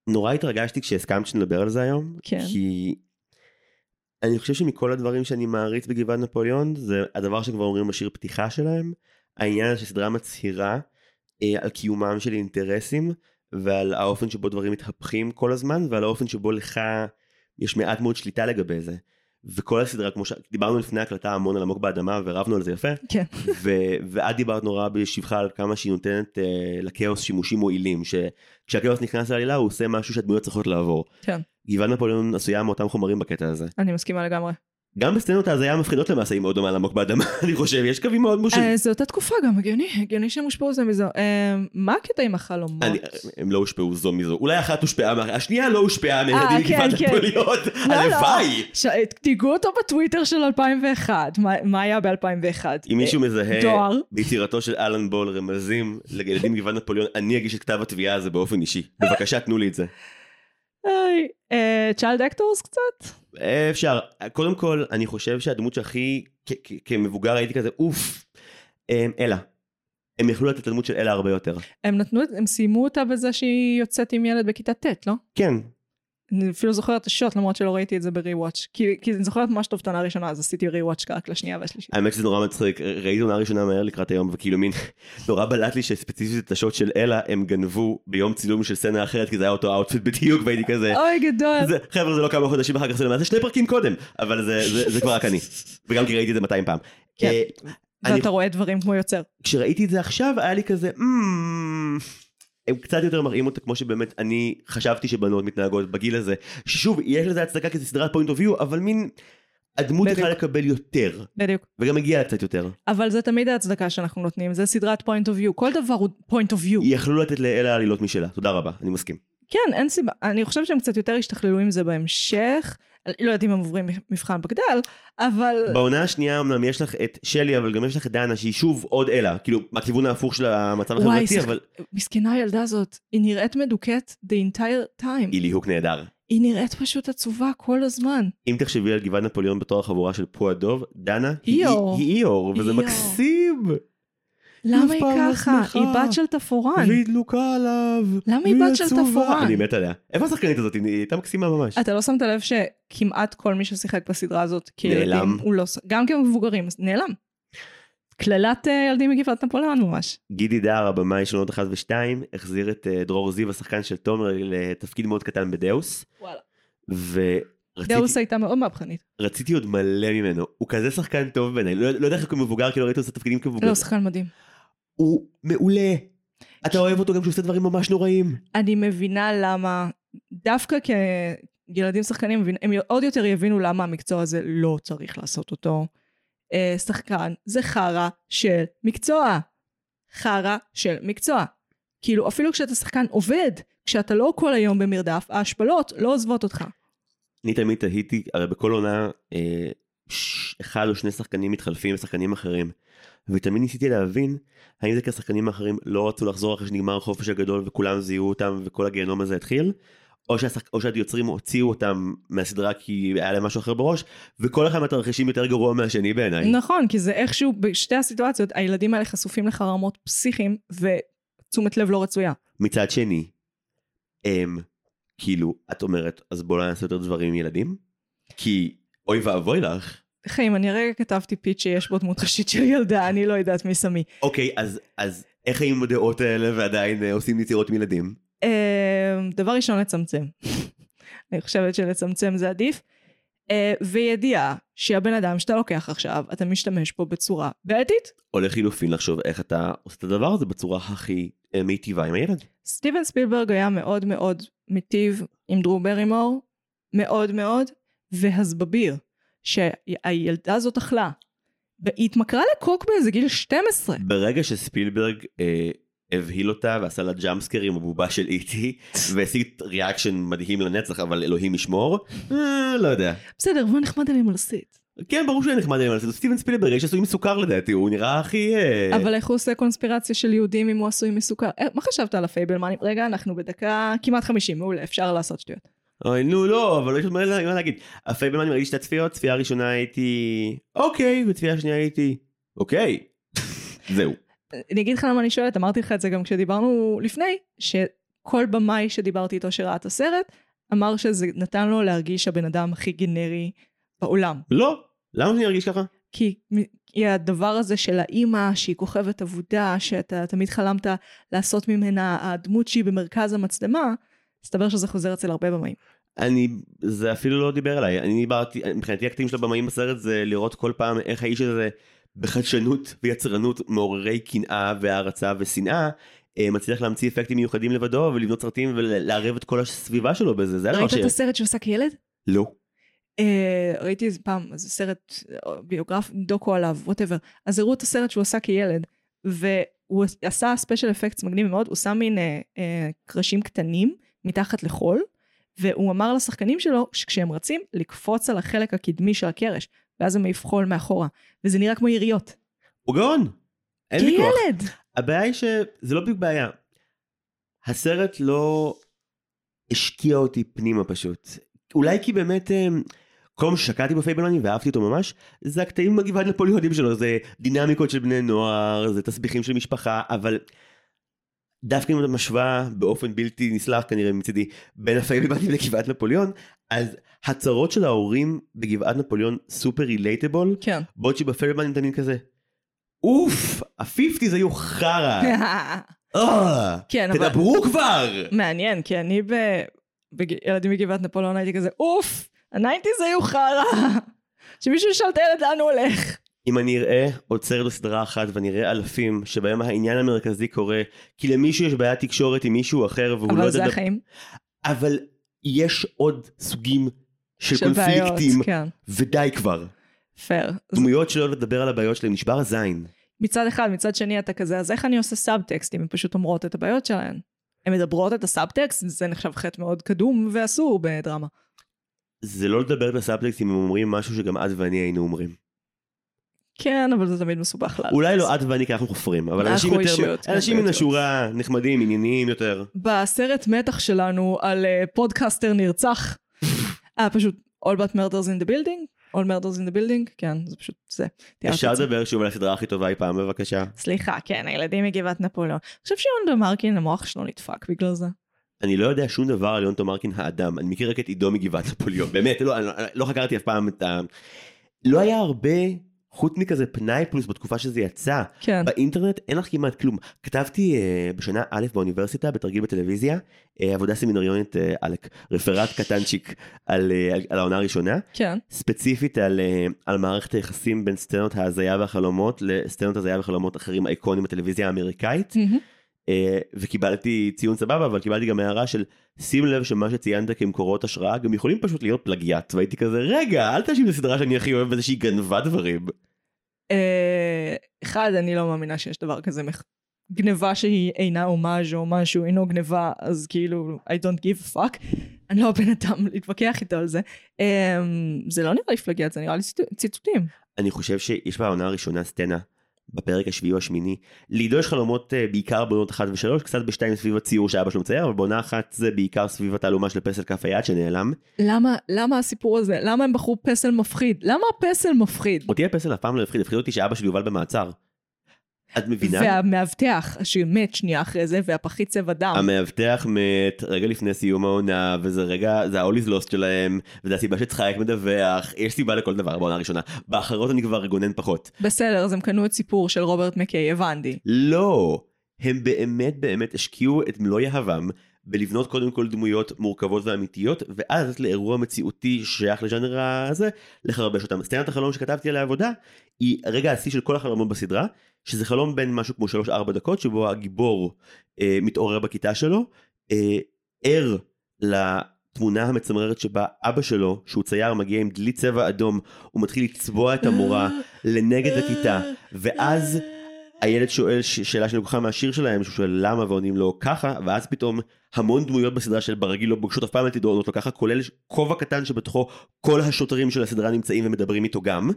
נורא התרגשתי כשהסכמת שנדבר על זה היום, כי אני חושב שמכל הדברים שאני מעריץ בגבעת נפוליאון, זה הדבר שכבר אומרים בשיר פתיחה שלהם, העניין שסדרה מצהירה על קיומם של אינטרסים ועל האופן שבו דברים מתהפכים כל הזמן ועל האופן שבו לך יש מעט מאוד שליטה לגבי זה. וכל הסדרה, כמו שדיברנו לפני הקלטה המון על עמוק באדמה ורבנו על זה יפה, כן. ועד דיברת נורא בשבחה על כמה שהיא נותנת לכאוס שימושים מועילים, שכשהכאוס נכנס לעלילה הוא עושה משהו שהדמויות צריכות לעבור. כן. גבעת נפוליאון עשויה מאותם חומרים בקטע הזה. אני מסכימה לגמרי. גם בסצנות ההזיה מפחידות למעשה מאוד דומה לעמוק באדמה, אני חושב, יש קווים מאוד מושפעים. זו אותה תקופה גם, הגיוני שהם הושפעו זו מזו. מה הקטע עם החלומות? הם לא הושפעו זו מזו, אולי אחת הושפעה, השנייה לא הושפעה מהילדים מגבעת נפוליאון, הלוואי. תיגעו אותו בטוויטר של 2001, מה היה ב-2001? אם מישהו מזהה ביצירתו של אלן בול רמזים לילדים מגבעת נפוליאון, אני אגיש את כתב התביעה הזה באופן אישי, בבקשה תנו לי את זה. צ'יילד אקטורס קצת? אפשר. קודם כל, אני חושב שהדמות שהכי, כמבוגר הייתי כזה, אוף, אלה. הם יכלו לתת את הדמות של אלה הרבה יותר. הם סיימו אותה בזה שהיא יוצאת עם ילד בכיתה ט', לא? כן. אני אפילו זוכרת השוט, למרות שלא ראיתי את זה ב-re-watch. כי אני זוכרת ממש טוב את העונה הראשונה, אז עשיתי re-watch רק לשנייה והשלישית. האמת שזה נורא מצחיק. ראיתי את העונה הראשונה מהר לקראת היום, וכאילו מין נורא בלט לי שספציפית את השוט של אלה, הם גנבו ביום צילום של סצנה אחרת, כי זה היה אותו האוטפיט בדיוק, והייתי כזה... אוי, גדול. חבר'ה, זה לא כמה חודשים אחר כך, זה 2 פרקים קודם, אבל זה כבר רק אני. וגם כי ראיתי את זה 200 פעם. ואתה רואה דברים כמו יוצר. כשראיתי את זה עכשיו, היה לי כזה, הם קצת יותר מראים אותה כמו שבאמת אני חשבתי שבנות מתנהגות בגיל הזה, ששוב, יש לזה הצדקה כזה סדרת פוינט אוף יו, אבל מין הדמות צריכה לקבל יותר. בדיוק. וגם מגיעה קצת יותר. אבל זה תמיד ההצדקה שאנחנו נותנים, זה סדרת פוינט אוף יו, כל דבר הוא פוינט אוף יו. יכלו לתת לאלה עלילות משלה, תודה רבה, אני מסכים. כן, אין סיבה, אני חושב שהם קצת יותר ישתכללו עם זה בהמשך, לא יודעת אם הם עוברים מבחן בגדל, אבל... בעונה השנייה, אמנם יש לך את שלי, אבל גם יש לך דנה, שהיא שוב עוד אלה, כאילו, הכיוון ההפוך של המצב החברתי, אבל... מסכנה הילדה הזאת, היא נראית מדוקת the entire time. היא ליהוק נהדר. היא נראית פשוט עצובה כל הזמן. אם תחשבי על גבעת נפוליאון בתור החבורה של פועדוב, דנה היא איור, וזה מקסים. למה היא ככה? היא בת של תפורן. והיא דלוקה עליו. למה היא בת של תפורן? אני מת עליה. איפה השחקנית הזאת? היא הייתה מקסימה ממש. אתה לא שמת לב שכמעט כל מי ששיחק בסדרה הזאת כילדים, גם כמבוגרים, נעלם. כללת ילדים מגבעת נפוליאון ממש. גידי דר, הבמאי של עונות 1 ו-2, החזיר את דרור זיו, השחקן של תומר, לתפקיד מאוד קטן בדאוס. וואלה. דאוס הייתה מאוד מהפכנית. רציתי עוד מלא ממנו. הוא כזה שחקן טוב בעיניי. לא יודע איך הוא מבוגר, כי לא ראיתי עושה תפקידים כמבוגר. לא, שחקן מדהים. הוא מעולה. אתה אוהב אותו גם כשהוא עושה דברים ממש נוראים. אני מבינה למה, דווקא כילדים שחקנים, הם עוד יותר יבינו למה המקצוע הזה לא צריך לעשות אותו. שחקן זה חרה של מקצוע. חרה של מקצוע. כאילו אפילו כשאתה שחקן עובד, כשאתה לא כל היום במרדף, ההשפלות לא עוזבות אותך. אני תמיד תהיתי, הרי בכל עונה, 1 או 2 שחקנים מתחלפים, שחקנים אחרים. ותמיד ניסיתי להבין האם זה כי השחקנים האחרים לא רצו לחזור אחרי שנגמר החופש הגדול וכולם זיהו אותם וכל הגיהנום הזה התחיל, או שהיוצרים הוציאו אותם מהסדרה כי היה להם משהו אחר בראש, וכל אחד מהתרחישים יותר גרוע מהשני בעיניי. נכון, כי זה איכשהו בשתי הסיטואציות, הילדים האלה חשופים לחרמות פסיכיים ותשומת לב לא רצויה. מצד שני, כאילו, את אומרת, אז בואו נעשה יותר דברים עם ילדים, כי אוי ואבוי לך. חיים, אני הרגע כתבתי פיץ' שיש בו דמות ראשית של ילדה, אני לא יודעת מי שמי. אוקיי, אז איך חיים עם הדעות האלה ועדיין עושים יצירות עם ילדים? דבר ראשון, לצמצם. אני חושבת שלצמצם זה עדיף. וידיעה שהבן אדם שאתה לוקח עכשיו, אתה משתמש פה בצורה בעתית. הולך אילופין לחשוב איך אתה עושה את הדבר הזה בצורה הכי מיטיבה עם הילד. סטיבן ספילברג היה מאוד מאוד מיטיב עם דרו ברימור, מאוד מאוד, והזבביר שהילדה הזאת אכלה. והיא התמכרה לקוק באיזה גיל 12. ברגע שספילברג הבהיל אותה ועשה לה ג'אמפסקר עם הבובה של איטי, והשיג ריאקשן מדהים לנצח, אבל אלוהים ישמור, לא יודע. בסדר, הוא נחמד אליהם על הסט. כן, ברור שהוא נחמד אליהם על הסט. סטיבן ספילברג יש עשוי מסוכר לדעתי, הוא נראה הכי... אבל איך הוא עושה קונספירציה של יהודים אם הוא עשוי מסוכר? מה חשבת על הפייבלמנים? רגע, אנחנו בדקה כמעט 50, מעולה, אפשר לעשות שטויות. אוי, נו, לא, אבל לא יש מה להגיד. הפייבלמנים ראיתי שתי צפיות, צפייה הראשונה הייתי אוקיי, וצפייה השנייה הייתי אוקיי. זהו. אני אגיד לך למה אני שואלת, אמרתי לך את זה גם כשדיברנו לפני, שכל במאי שדיברתי איתו שראה את הסרט, אמר שזה נתן לו להרגיש הבן אדם הכי גנרי בעולם. לא, למה שאני ארגיש ככה? כי הדבר הזה של האימא, שהיא כוכבת עבודה, שאתה תמיד חלמת לעשות ממנה הדמות שהיא במרכז המצלמה, הסתבר שזה חוזר אצל הרבה במאים. זה אפילו לא דיבר עליי, מבחינתי הקטעים של הבמאים בסרט זה לראות כל פעם איך האיש הזה... בחדשנות ויצרנות מעוררי קנאה והערצה ושנאה, מצליח להמציא אפקטים מיוחדים לבדו, ולבנות סרטים ולערב את כל הסביבה שלו בזה. זה ראית את הסרט שעושה כילד? לא. ראיתי איזה פעם, זה סרט ביוגרף, דוקו עליו, whatever. אז הראו את הסרט שהוא עושה כילד, והוא עשה ספיישל אפקטס מגניב מאוד, הוא שם מין קרשים קטנים מתחת לחול, והוא אמר לשחקנים שלו שכשהם רצים לקפוץ על החלק הקדמי של הקרש, ואז הם יפחול מאחורה, וזה נראה כמו יריות. הוא גאון, אין לי כוח. כילד. הבעיה היא שזה לא בדיוק בעיה. הסרט לא השקיע אותי פנימה פשוט. אולי כי באמת, כל מה ששקעתי בפייבלמנים ואהבתי אותו ממש, זה הקטעים מגבעת נפוליאונים שלו, זה דינמיקות של בני נוער, זה תסביכים של משפחה, אבל... דווקא אם אתה משווה באופן בלתי נסלח כנראה מצדי בין הפייבלמנים לגבעת נפוליאון, אז הצרות של ההורים בגבעת נפוליאון סופר רילייטבול, כן. בעוד שבפייבלמנים תמיד כזה, אוף, ה-50s היו חרה. כן, תדברו אבל... כבר. מעניין, כי אני בילדים בגבעת נפוליאון הייתי כזה, אוף, ה-90s היו חרה. שמישהו שאל את הילד לאן הוא הולך. אם אני אראה עוד סרט או סדרה אחת ואני אראה אלפים שבהם העניין המרכזי קורה, כי למישהו יש בעיה תקשורת עם מישהו אחר והוא לא... אבל זה החיים. אבל יש עוד סוגים של קונפליקטים, ודי כבר. פייר. דמויות שלא לדבר על הבעיות שלהם, נשבר הזין. מצד אחד, מצד שני אתה כזה, אז איך אני עושה סאבטקסט אם הן פשוט אומרות את הבעיות שלהן? הן מדברות את הסאבטקסט, זה נחשב חטא מאוד קדום ואסור בדרמה. זה לא לדבר את הסאבטקסט אם הם אומרים משהו שגם את ואני היינו אומרים. כן, אבל זה תמיד מסובך לה. אולי לא את ואני, כי אנחנו חופרים, אבל אנשים מן השורה נחמדים, עניינים יותר. בסרט מתח שלנו על פודקאסטר נרצח, פשוט All But Murders in the Building, All Murders in the Building, כן, זה פשוט זה. אפשר לדבר שוב על הסדרה הכי טובה אי פעם, בבקשה. סליחה, כן, הילדים מגבעת נפוליאון. חושב שיונתן מרקין, המוח שלו נדפק בגלל זה. אני לא יודע שום דבר על יונתן מרקין האדם, אני מכיר רק את עידו מגבעת נפוליאון, באמת, לא חקרתי אף פעם את ה... לא היה הרבה חוץ מכזה פנאי פלוס בתקופה שזה יצא, כן. באינטרנט אין לך כמעט כלום. כתבתי בשנה א' באוניברסיטה, בתרגיל בטלוויזיה, עבודה סמינריונית על רפרט קטנצ'יק על העונה הראשונה, כן. ספציפית על מערכת היחסים בין סצנות ההזיה והחלומות, לסצנות ההזיה והחלומות אחרים אייקונים בטלוויזיה האמריקאית, וקיבלתי ציון סבבה, אבל קיבלתי גם הערה של שים לב שמה שציינת כמקורות השראה גם יכולים פשוט להיות פלגיאט, והייתי כזה רגע, אל תאשים לסדרה שאני הכי אוהב איזושהי גנבה דברים. אחד, אני לא מאמינה שיש דבר כזה גנבה שהיא אינה אומאז' או משהו, אינו גנבה, אז כאילו I don't give a fuck, אני לא בן אדם להתווכח איתו על זה. זה לא נראה לי פלגיאט, זה נראה לי ציטוטים. אני חושב שיש בעונה הראשונה סצנה בפרק השביעי או השמיני, לידו יש חלומות בעיקר בעונות 1 ו-3, קצת בשתיים סביב הציור שאבא שלו מצייר, אבל בעונה אחת זה בעיקר סביב התעלומה של פסל כף היד שנעלם. למה הסיפור הזה? למה הם בחרו פסל מפחיד? למה הפסל מפחיד? אותי הפסל אף פעם לא הפחיד, הפחיד אותי שאבא שלי יובל במעצר. את מבינה? והמאבטח שמת שנייה אחרי זה, והפחית צבע דם. המאבטח מת רגע לפני סיום העונה, וזה רגע, זה ה-all is lost שלהם, וזה הסיבה שצחק מדווח, יש סיבה לכל דבר בעונה הראשונה. באחרות אני כבר אגונן פחות. בסדר, אז הם קנו את סיפור של רוברט מקי, הבנתי. לא, הם באמת השקיעו את מלוא יהבם, בלבנות קודם כל דמויות מורכבות ואמיתיות, ואז לאירוע מציאותי ששייך לז'אנר הזה, לחרבש אותם. סצנת החלום שכתבתי על העבודה, היא רגע השיא של כל החלומות בסדרה, שזה חלום בין משהו כמו 3-4 דקות, שבו הגיבור מתעורר בכיתה שלו, ער לתמונה המצמררת שבה אבא שלו, שהוא צייר, מגיע עם דלי צבע אדום, הוא מתחיל לצבוע את המורה לנגד הכיתה, ואז הילד שואל שאלה שנלקוחה מהשיר שלהם, שהוא שואל למה, ועונים לו ככה, ואז פתאום המון דמויות בסדרה של ברגיל לא בוגשות אף פעם אל תדעונות לו ככה, כולל כובע קטן שבתוכו כל השוטרים של הסדרה נמצאים ומדברים איתו גם.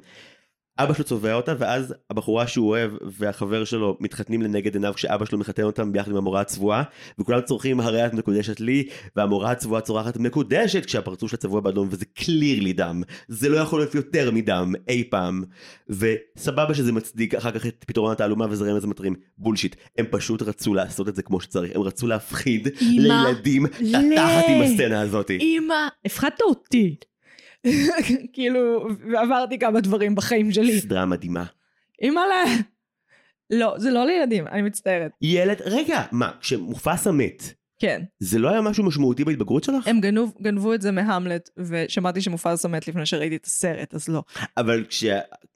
אבא שלו צובע אותה, ואז הבחורה שהוא אוהב והחבר שלו מתחתנים לנגד עיניו כשאבא שלו מחתן אותם ביחד עם המורה הצבועה, וכולם צורכים הרי את מקודשת לי, והמורה הצבועה צורחת מקודשת כשהפרצוף של הצבוע באדום, וזה קליר לי דם. זה לא יכול להיות יותר מדם, אי פעם. וסבבה שזה מצדיק אחר כך את פתרון התעלומה וזה רמז מטרים. בולשיט. הם פשוט רצו לעשות את זה כמו שצריך. הם רצו להפחיד לילדים תחת עם הסצנה הזאת. אמא, הפחדת אותי. כאילו, ועברתי כמה דברים בחיים שלי. סדרה מדהימה. אימאלה. לא, זה לא לילדים, אני מצטערת. ילד, רגע, מה, כשמופס המת. כן. זה לא היה משהו משמעותי בהתבגרות שלך? הם גנבו את זה מהמלט, ושמעתי שמופס המת לפני שראיתי את הסרט, אז לא. אבל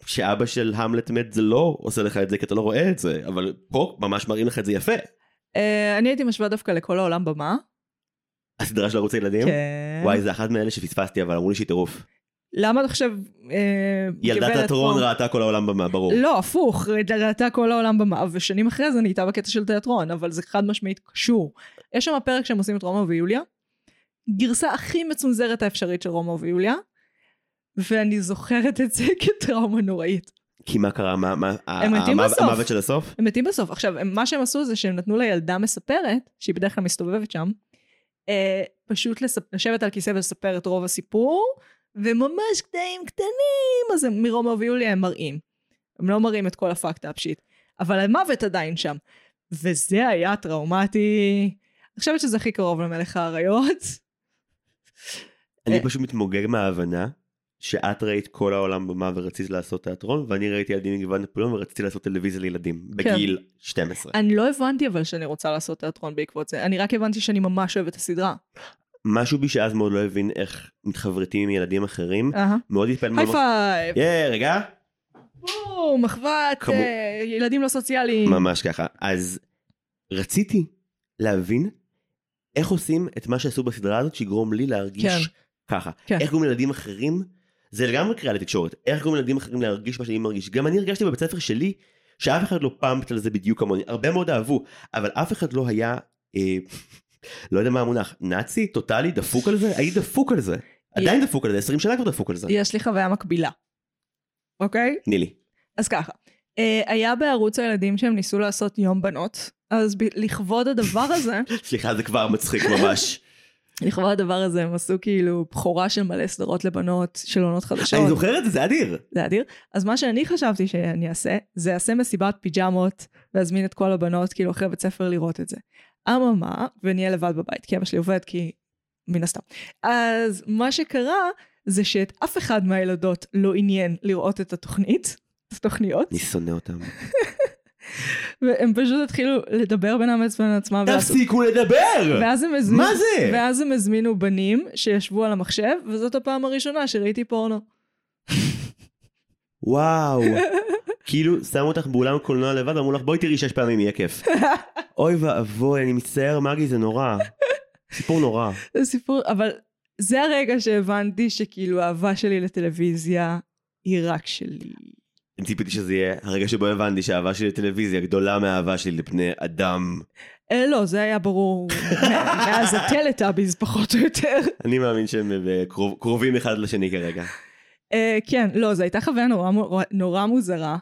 כשאבא של המלט מת, זה לא עושה לך את זה, כי אתה לא רואה את זה, אבל פה ממש מראים לך את זה יפה. אני הייתי משווה דווקא לכל העולם במה. הסדרה של ערוץ הילדים? כן. וואי, זה אחת מאלה שפספסתי, אבל אמרו לי שהיא טירוף. למה אתה חושב... ילדת התיאטרון ראתה כל העולם במה, ברור. לא, הפוך, ראתה כל העולם במה, ושנים אחרי זה נהייתה בקטע של תיאטרון, אבל זה חד משמעית קשור. יש שם הפרק שהם עושים את רומא ויוליה, גרסה הכי מצונזרת האפשרית של רומא ויוליה, ואני זוכרת את זה כטראומה נוראית. כי מה קרה? המוות של הסוף? הם מתים בסוף. עכשיו, מה שהם עשו זה שהם נתנו לילדה מספרת, שהיא בדרך כלל מסתובבת שם, פשוט לשבת על כיסא ולספר את רוב הסיפור, וממש קטעים קטנים, אז מרומא ויוליה הם מראים. הם לא מראים את כל הפקטה הפשיט, אבל המוות עדיין שם. וזה היה טראומטי. אני חושבת שזה הכי קרוב למלך האריות. אני פשוט מתמוגג מההבנה, שאת ראית כל העולם במה ורציתי לעשות תיאטרון, ואני ראיתי ילדים מגבעת נפוליאון ורציתי לעשות טלוויזיה לילדים, בגיל 12. אני לא הבנתי אבל שאני רוצה לעשות תיאטרון בעקבות זה, אני רק הבנתי שאני ממש אוהבת הסדרה. משהו בי שאז מאוד לא הבין איך מתחברתים עם ילדים אחרים, מאוד התפעל... היי פייב! רגע! בום, מחוות, ילדים לא סוציאליים. ממש ככה, אז רציתי להבין איך עושים את מה שעשו בסדרה הזאת, שיגרום לי להרגיש ככה. איך גם ילדים אחרים זה לגמרי קריאה לתקשורת, איך גם ילדים אחרים להרגיש מה שאני מרגיש, גם אני הרגשתי בבית ספר שלי, שאף אחד לא פאמפט על זה בדיוק כמוני, הרבה מאוד אהבו, אבל אף אחד לא היה, לא יודע מה המונח, נאצי, טוטלי, דפוק על זה, הייתי דפוק על זה, עדיין דפוק על זה, 20 שנה כבר דפוק על זה. יש לי חוויה מקבילה, אוקיי? תני לי. אז ככה, היה בערוץ הילדים שהם ניסו לעשות יום בנות, אז לכבוד הדבר הזה... סליחה, זה כבר מצחיק ממש. לכבוד הדבר הזה הם עשו כאילו בחורה של מלא סדרות לבנות של עונות חדשות. אני זוכרת, זה אדיר. זה אדיר. אז מה שאני חשבתי שאני אעשה, זה אעשה מסיבת פיג'מות, ואזמין את כל הבנות כאילו אחרי בית ספר לראות את זה. אממה, ונהיה לבד בבית, כי אבא שלי עובד, כי מן הסתם. אז מה שקרה, זה שאת אף אחד מהילדות לא עניין לראות את התוכנית, את התוכניות. אני שונא אותם. והם פשוט התחילו לדבר בין עצמם. תפסיקו לדבר! מה זה? ואז הם הזמינו בנים שישבו על המחשב, וזאת הפעם הראשונה שראיתי פורנו. וואו. כאילו שמו אותך באולם קולנוע לבד, אמרו לך בואי תראי 6 פעמים, יהיה כיף. אוי ואבוי, אני מצטער מאגי, זה נורא. סיפור נורא. זה סיפור, אבל זה הרגע שהבנתי שכאילו האהבה שלי לטלוויזיה היא רק שלי. אני ציפיתי שזה יהיה הרגע שבו הבנתי שהאהבה שלי לטלוויזיה גדולה מהאהבה שלי לפני אדם. לא, זה היה ברור. מאז הטלטאביז פחות או יותר. אני מאמין שהם קרובים אחד לשני כרגע. כן, לא, זו הייתה חוויה נורא מוזרה.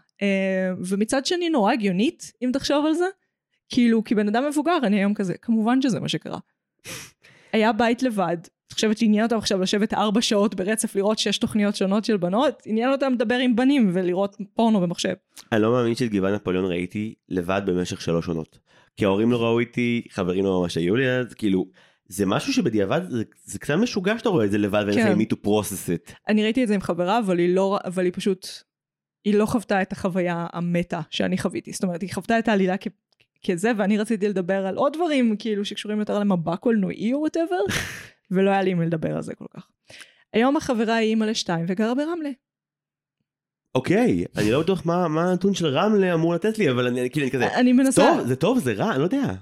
ומצד שני נורא הגיונית, אם תחשוב על זה, כאילו, כי בן אדם מבוגר, אני היום כזה, כמובן שזה מה שקרה. היה בית לבד, חושבת שעניין אותם עכשיו לשבת 4 שעות ברצף, לראות 6 תוכניות שונות של בנות, עניין אותם לדבר עם בנים ולראות פורנו במחשב. אני לא מאמין שאת גבעת נפוליאון ראיתי לבד במשך 3 עונות. כי ההורים לא ראו איתי, חברים לא ממש היו לי, אז כאילו, זה משהו שבדיעבד, זה קצת משוגע שאתה רואה את זה לבד, ואין לך עם מיטו פרוססת. אני ראיתי את זה עם חברה, אבל היא פשוט, היא לא חוותה את החוויה המתה שאני חוויתי. זאת אומרת, היא חוותה את העלילה כזה, ואני רציתי לדבר על עוד דברים, כאילו, שקשורים יותר למבע קולנועי או whatever, ולא היה לי מי לדבר על זה כל כך. היום החברה היא אימא ל2 וגרה ברמלה. אוקיי, אני לא בטוח מה הנתון של רמלה אמור לתת לי, אבל אני כזה, זה טוב, זה רע, אני לא יודע.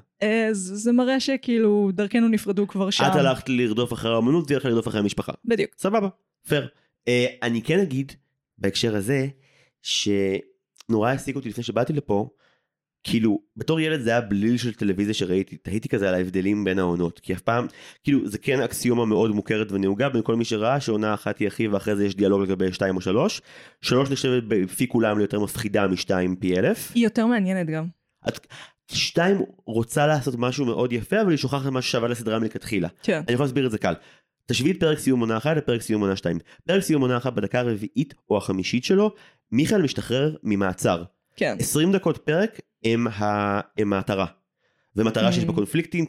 זה מראה שכאילו דרכנו נפרדו כבר שם. את הלכת לרדוף אחרי האמנות, היא הלכת לרדוף אחרי המשפחה. בדיוק. סבבה, פייר. אני כן אגיד, בהקשר הזה, שנורא העסיק אותי לפני שבאתי לפה, כאילו, בתור ילד זה היה בליל של טלוויזיה שראיתי, תהיתי כזה על ההבדלים בין העונות, כי אף פעם, כאילו, זה כן אקסיומה מאוד מוכרת ונהוגה, בין כל מי שראה שעונה אחת היא הכי, ואחרי זה יש דיאלוג לגבי 2 או 3, 3 נחשבת בפי כולם ליותר מפחידה מ2 פי 1000. היא יותר מעניינת גם. 2 רוצה לעשות משהו מאוד יפה, אבל היא שוכחת מה ששווה לסדרה מלכתחילה. כן. אני יכול להסביר את זה קל. תשווי את פרק סיום עונה 1 לפרק סיום עונה 2. פרק סיום עונה 1 בדקה הרביעית או החמישית שלו, מיכאל משתחרר ממעצר. כן. 20 דקות פרק הם המטרה. ומטרה שיש בקונפליקטים,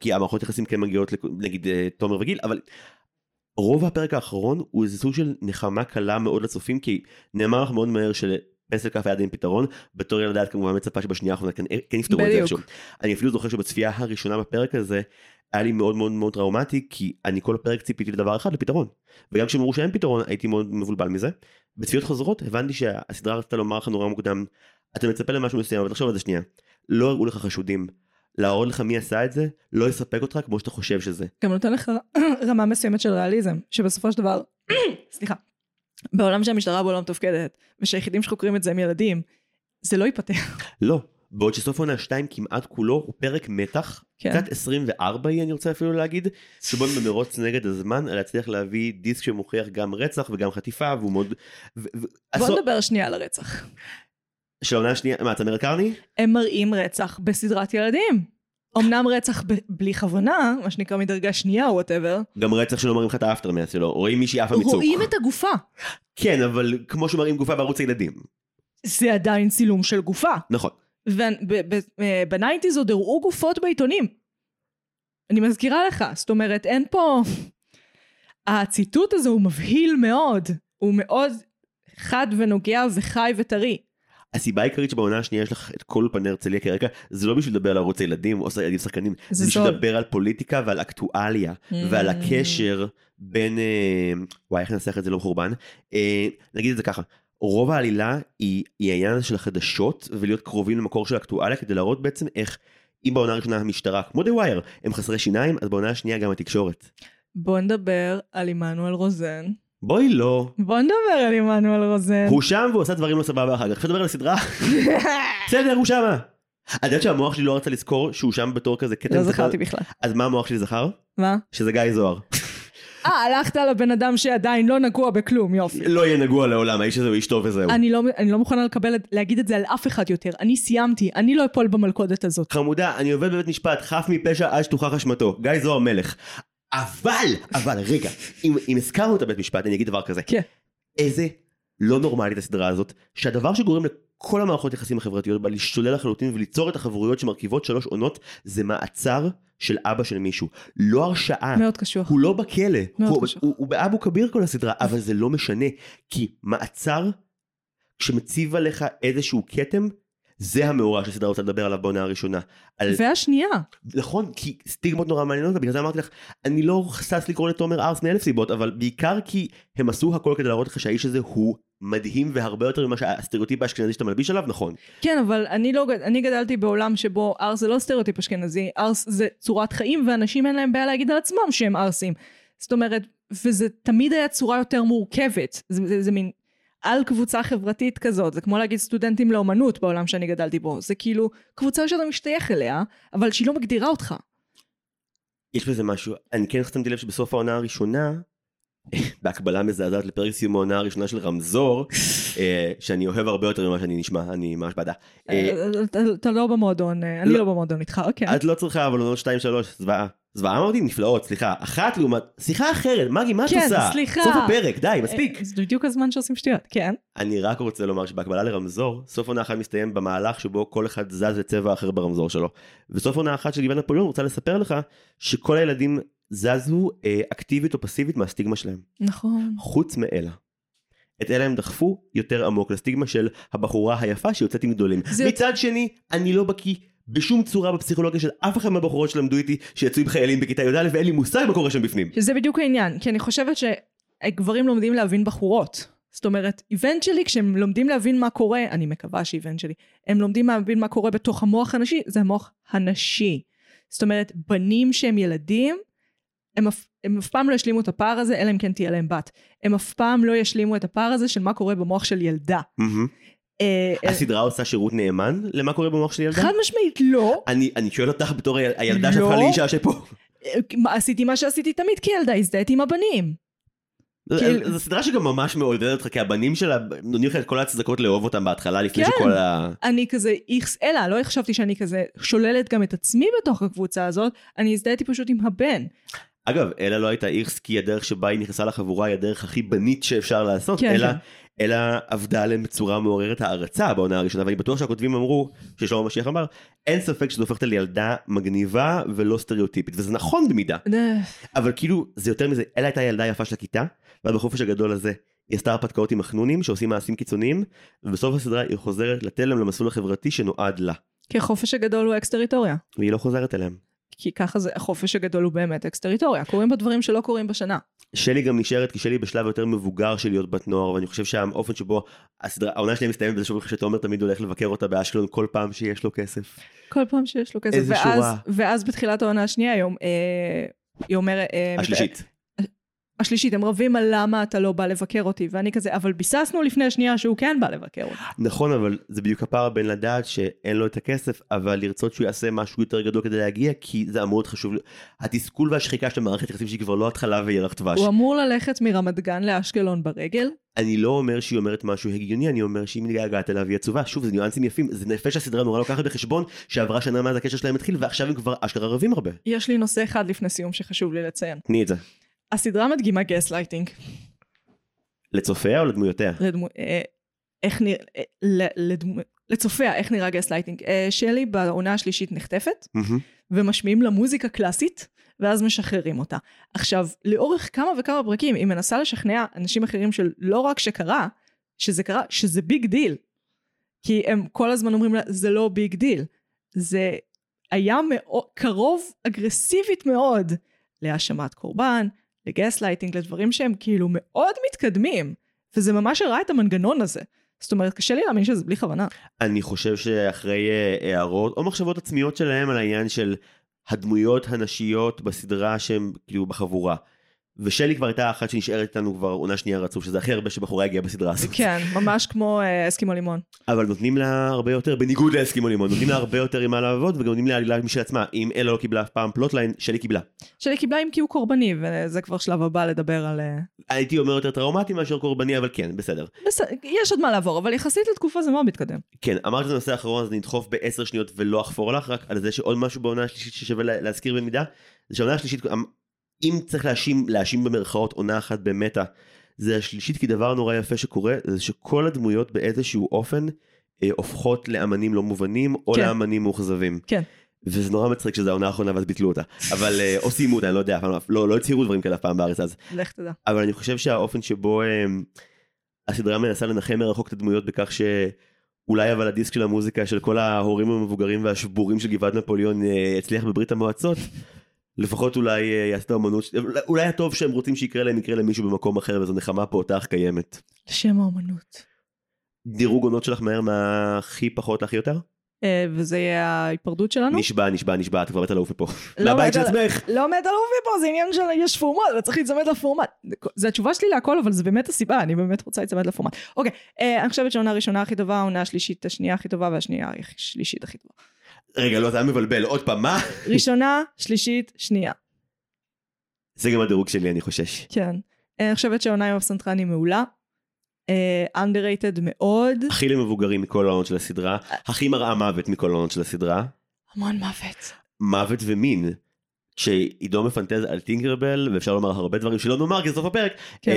כי המערכות יחסים כן מגיעות, נגיד תומר וגיל, אבל רוב הפרק האחרון הוא איזה סוג של נחמה קלה מאוד לצופים, כי נאמר לך מאוד מהר של פסל כף היד עם פתרון, בתור ילדעת כמובן מצפה שבשנייה האחרונה כן נפתרו את זה איזשהו. אני אפילו זוכר שבצפייה הראשונה בפרק הזה, היה לי מאוד מאוד מאוד טראומטי, כי אני כל הפרק ציפיתי לדבר אחד, לפתרון. וגם כשאמרו שאין פתרון, הייתי מאוד מבולבל מזה. בצפיות חוזרות, הבנתי שהסדרה רצתה לומר לך נורא מוקדם, אתה מצפה למשהו מסוים, אבל תחשוב על זה שנייה. לא הראו לך חשודים. להראות לך מי עשה את זה, לא יספק אותך כמו שאתה חושב שזה. גם נותן לך רמה מסוימת של ריאליזם, שבסופו של דבר, סליחה, בעולם שהמשטרה בעולם תופקדת, ושהיחידים שחוקרים את זה הם ילדים, זה לא ייפתח. לא. בעוד שסוף עונה 2 כמעט כולו הוא פרק מתח, קצת 24 אני רוצה אפילו להגיד, שבו הם במרוץ נגד הזמן, על להצליח להביא דיסק שמוכיח גם רצח וגם חטיפה, והוא מאוד... בוא נדבר שנייה על הרצח. של העונה השנייה, מה, אתה אומרת קרני? הם מראים רצח בסדרת ילדים. אמנם רצח בלי כוונה, מה שנקרא מדרגה שנייה, וואטאבר. גם רצח שלא מראים לך את האפטרמן שלו, רואים מישהי עפה מצוק. רואים את הגופה. כן, אבל כמו שמראים גופה בערוץ הילדים. זה עדיין צילום של גופה. נכון. ובניינטיז עוד הראו גופות בעיתונים. אני מזכירה לך, זאת אומרת, אין פה... הציטוט הזה הוא מבהיל מאוד. הוא מאוד חד ונוגע וחי וטרי. הסיבה העיקרית שבעונה השנייה יש לך את כל פני הרצליה כרקע, זה לא בשביל לדבר על ערוץ הילדים או ילדים שחקנים, זה בשביל לדבר על פוליטיקה ועל אקטואליה, ועל הקשר בין, וואי, איך ננסח את זה לא מחורבן, נגיד את זה ככה, רוב העלילה היא העניין של החדשות, ולהיות קרובים למקור של אקטואליה, כדי להראות בעצם איך, אם בעונה הראשונה המשטרה, כמו דה ווייר, הם חסרי שיניים, אז בעונה השנייה גם התקשורת. בוא נדבר על עמנואל רוזן. בואי לא. בוא נדבר על עמנואל רוזן. הוא שם ועושה דברים לא סבבה אחר כך. עכשיו נדבר על הסדרה. בסדר, הוא שמה. אני יודעת שהמוח שלי לא רצה לזכור שהוא שם בתור כזה קטן. לא זכרתי בכלל. אז מה המוח שלי זכר? מה? שזה גיא זוהר. הלכת על הבן אדם שעדיין לא נגוע בכלום, יופי. לא יהיה נגוע לעולם, האיש הזה הוא איש טוב וזהו. אני לא מוכנה להגיד את זה על אף אחד יותר. אני סיימתי, אני לא אפול במלכודת הזאת. חמודה, אני עובד בבית משפט, חף מפשע עד שתוכח אשמתו. גיא זוהר מלך. אבל, רגע, אם הזכרנו את הבית משפט, אני אגיד דבר כזה. כן. איזה לא נורמלית הסדרה הזאת, שהדבר שגורם לכל המערכות יחסים החברתיות, בה להשתולל לחלוטין וליצור את החברויות שמרכיבות 3 עונות, זה מעצר של אבא של מישהו. לא הרשעה. מאוד קשוח. הוא לא בכלא. מאוד קשוח. הוא באבו כביר כל הסדרה, אבל זה לא משנה, כי מעצר שמציב עליך איזשהו קטם, זה המאורע שהסדרה רוצה לדבר עליו בעונה הראשונה. והשנייה. נכון, כי סטיגמות נורא מעניינות, בגלל זה אמרתי לך, אני לא חסס לקרוא לתומר ארס מ1,000 סיבות, אבל בעיקר כי הם עשו הכל כדי להראות לך שהאיש הזה הוא מדהים, והרבה יותר ממה שהסטריאוטיפ האשכנזי שאתה מלביש עליו, נכון. כן, אבל אני גדלתי בעולם שבו ארס זה לא סטריאוטיפ אשכנזי, ארס זה צורת חיים, ואנשים אין להם בעיה להגיד על עצמם שהם ארסים. זאת אומרת, וזה תמיד היה צורה יותר מורכבת. זה מין על קבוצה חברתית כזאת, זה כמו להגיד סטודנטים לאומנות בעולם שאני גדלתי בו, זה כאילו קבוצה שאתה משתייך אליה, אבל שהיא לא מגדירה אותך. יש בזה משהו, אני כן חתמתי לב שבסוף העונה הראשונה, בהקבלה מזעזעת לפרק סיומונה הראשונה של רמזור, שאני אוהב הרבה יותר ממה שאני נשמע, אני ממש בעדה. אתה לא במועדון, אני לא במועדון איתך, אוקיי. את לא צריכה, אבל עוד 2-3, זוועה. זוועה אמרתי נפלאות, סליחה, אחת לעומת, שיחה אחרת, מאגי, מה את עושה? כן, סליחה. סוף הפרק, די, מספיק. זה בדיוק הזמן שעושים שטויות, כן. אני רק רוצה לומר שבהקבלה לרמזור, סוף עונה אחת מסתיים במהלך שבו כל אחד זז לצבע אחר ברמזור שלו. וסוף עונה אחת של גבעת נפוליאון רוצה לספר לך שכל הילדים זזו אקטיבית או פסיבית מהסטיגמה שלהם. נכון. חוץ מאלה. את אלה הם דחפו יותר עמוק לסטיגמה של הבחורה היפה שיוצאת עם גדולים. מצד שני, אני לא בקיא בשום צורה בפסיכולוגיה של אף אחד מהבחורות שלמדו איתי שיצאו עם חיילים בכיתה י"א, ואין לי מושג מה קורה שם בפנים. שזה בדיוק העניין, כי אני חושבת שגברים לומדים להבין בחורות. זאת אומרת, eventually, כשהם לומדים להבין מה קורה, אני מקווה ש-eventually, הם לומדים להבין מה קורה בתוך המוח הנשי, זה המוח הנשי. זאת אומרת, בנים שהם ילדים, הם אף פעם לא ישלימו את הפער הזה, אלא אם כן תהיה להם בת. הם אף פעם לא ישלימו את הפער הזה של מה קורה במוח של ילדה. הסדרה עושה שירות נאמן למה קורה במוח של ילדה? חד משמעית, לא. אני שואל אותך בתור הילדה שהפכה לאישה שפה. עשיתי מה שעשיתי תמיד כילדה, הזדהיתי עם הבנים. זו סדרה שגם ממש מעודדת אותך, כי הבנים שלה, נניח את כל הצדקות לאהוב אותם בהתחלה, לפני שכל ה... אני כזה, אלא, לא חשבתי שאני כזה שוללת גם את עצמי בתוך הקבוצה הזאת, אני הזדהיתי פשוט עם הבן. אגב, אלא לא הייתה איכס, כי הדרך שבה היא נכנסה לחבורה היא הדרך הכי בנית שאפשר לעשות, אלא עבדה עליהם בצורה מעוררת הערצה בעונה הראשונה, ואני בטוח שהכותבים אמרו, ששלמה משיח אמר, אין ספק שזה הופכת לילדה מגניבה ולא סטריאוטיפית, וזה נכון במידה, אבל כאילו זה יותר מזה, אלא הייתה ילדה יפה של הכיתה, ועד בחופש הגדול הזה היא עשתה הרפתקאות עם החנונים שעושים מעשים קיצוניים, ובסוף הסדרה היא חוזרת לתלם למסלול החברתי שנועד לה. כי החופש הגדול הוא אקס-טריטוריה. והיא לא חוזרת אליהם. כי ככה זה, החופש הגדול הוא באמת אקס-טריטוריה, קוראים בדברים שלא קוראים בשנה. שלי גם נשארת, כי שלי בשלב יותר מבוגר של להיות בת נוער, ואני חושב שהאופן שבו העונה שלהם מסתיימת, וזה שוב שתומר תמיד הולך לבקר אותה באשקלון כל פעם שיש לו כסף. כל פעם שיש לו כסף. איזה שורה. ואז בתחילת העונה השנייה, היא אומרת... השלישית. השלישית, הם רבים על למה אתה לא בא לבקר אותי, ואני כזה, אבל ביססנו לפני השנייה שהוא כן בא לבקר אותי. נכון, אבל זה בדיוק הפער בין לדעת שאין לו את הכסף, אבל לרצות שהוא יעשה משהו יותר גדול כדי להגיע, כי זה אמור להיות חשוב. התסכול והשחיקה של המערכת יחסים שהיא כבר לא התחלה וירח דבש. הוא אמור ללכת מרמת גן לאשקלון ברגל? אני לא אומר שהיא אומרת משהו הגיוני, אני אומר שהיא מתגעגעת אליו, היא עצובה. שוב, זה ניואנסים יפים, זה נפש הסדרה נורא לוקחת בחשבון, שעברה שנה מאז הקשר שלהם התחיל, ועכשיו הם כבר אשכרה רבים הרבה. יש לי נושא אחד לפני סיום שחשוב לי לציין. תני את זה. הסדרה מדגימה גסלייטינג. לצופיה או לדמויותיה? לצופיה, איך נראה גסלייטינג? שלי בעונה השלישית נחטפת, ומשמיעים לה מוזיקה קלאסית, ואז משחררים אותה. עכשיו, לאורך כמה וכמה פרקים, היא מנסה לשכנע אנשים אחרים של לא רק שקרה, שזה קרה, שזה ביג דיל. כי הם כל הזמן אומרים לה, זה לא ביג דיל. זה היה קרוב אגרסיבית מאוד, להאשמת קורבן, לגסלייטינג, לדברים שהם כאילו מאוד מתקדמים, וזה ממש הראה את המנגנון הזה. זאת אומרת, קשה לי להאמין שזה בלי כוונה. אני חושב שאחרי הערות, או מחשבות עצמיות שלהם על העניין של הדמויות הנשיות בסדרה שהן כאילו בחבורה, ושלי כבר הייתה אחת שנשארת איתנו כבר עונה שנייה רצוף, שזה הכי הרבה שבחורה הגיעה בסדרה הזאת. כן, ממש כמו אסקימו לימון. אבל נותנים לה הרבה יותר, בניגוד לאסקימו לימון, נותנים לה הרבה יותר עם מה לעבוד, וגם נותנים לה עלילה משל עצמה. אם אלה לא קיבלה אף פעם פלוטליין, שלי קיבלה. שלי קיבלה עם כי הוא קורבני, וזה כבר שלב הבא לדבר על... הייתי אומר יותר טראומטי מאשר קורבני, אבל כן, בסדר. יש עוד מה לעבור, אבל יחסית לתקופה זה מאוד מתקדם. כן, אמרת את הנושא האחרון, אז נדחוף ב10 שניות ולא אחפור לך, רק על זה שעוד משהו בעונה השלישית ששווה להזכיר במידה, זה שהעונה השלישית, אם צריך להאשים במרכאות עונה אחת במטה, זה השלישית, כי דבר נורא יפה שקורה, זה שכל הדמויות באיזשהו אופן, הופכות לאמנים לא מובנים, או כן. לאמנים מאוכזבים. כן. וזה נורא מצחיק שזה העונה האחרונה, ואז ביטלו אותה. אבל, או סיימו אותה, אני לא יודע, לא הצהירו דברים כאלה פעם בארץ אז. לך תדע. אבל אני חושב שהאופן שבו, הסדרה מנסה לנחם מרחוק את הדמויות, בכך ש... אולי אבל הדיסק של המוזיקה, של כל ההורים המבוגרים והשבורים של גבעת נפוליאון, הצליח בברית המועצות. לפחות אולי יעשת האמנות, אולי הטוב שהם רוצים שיקרה להם, יקרה למישהו במקום אחר, וזו נחמה פה אותך קיימת. לשם האמנות. דירוג עונות שלך מהר מהכי פחות להכי יותר? וזה יהיה ההיפרדות שלנו? נשבע, את כבר מת על אופי פה. מהבית של עצמך. לא מת על אופי פה, זה עניין של יש פורמט, אתה צריך להתזמד לפורמט. זו התשובה שלי להכל, אבל זה באמת הסיבה, אני באמת רוצה להתזמד לפורמט. אוקיי, אני חושבת שהעונה הראשונה הכי טובה, העונה השלישית השנייה הכי טובה, והשנייה השלישית הכי טובה. רגע, לא, אתה מבלבל, עוד פעם, מה? ראשונה, שלישית, שנייה. זה גם הדירוג שלי, אני חושש. כן. אני חושבת שהעונה עם הפסנתרן היא מעולה, underrated מאוד. הכי למבוגרים מכל העונות של הסדרה, הכי מראה מוות מכל העונות של הסדרה. המון מוות. מוות ומין. שעידו מפנטז על טינקרבל, ואפשר לומר הרבה דברים שלא נאמר, כי זה סוף הפרק, כן.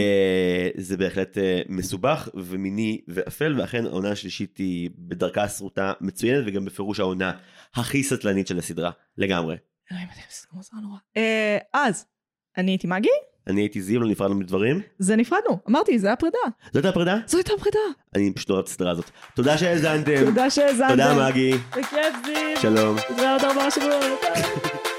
זה בהחלט מסובך ומיני ואפל, ואכן העונה השלישית היא בדרכה הסרוטה מצוינת, וגם בפירוש העונה הכי סטלנית של הסדרה, לגמרי. אלוהים, אתם סתכלו זו נורא. אז, אני הייתי מאגי? אני הייתי זיו, לא נפרדנו מדברים. זה נפרדנו, אמרתי, זה הפרידה. זו הייתה הפרידה? זו הייתה הפרידה. אני פשוט אוהב את הסדרה הזאת. תודה שהאזנתם. תודה מאגי. בכיף זיו. שלום.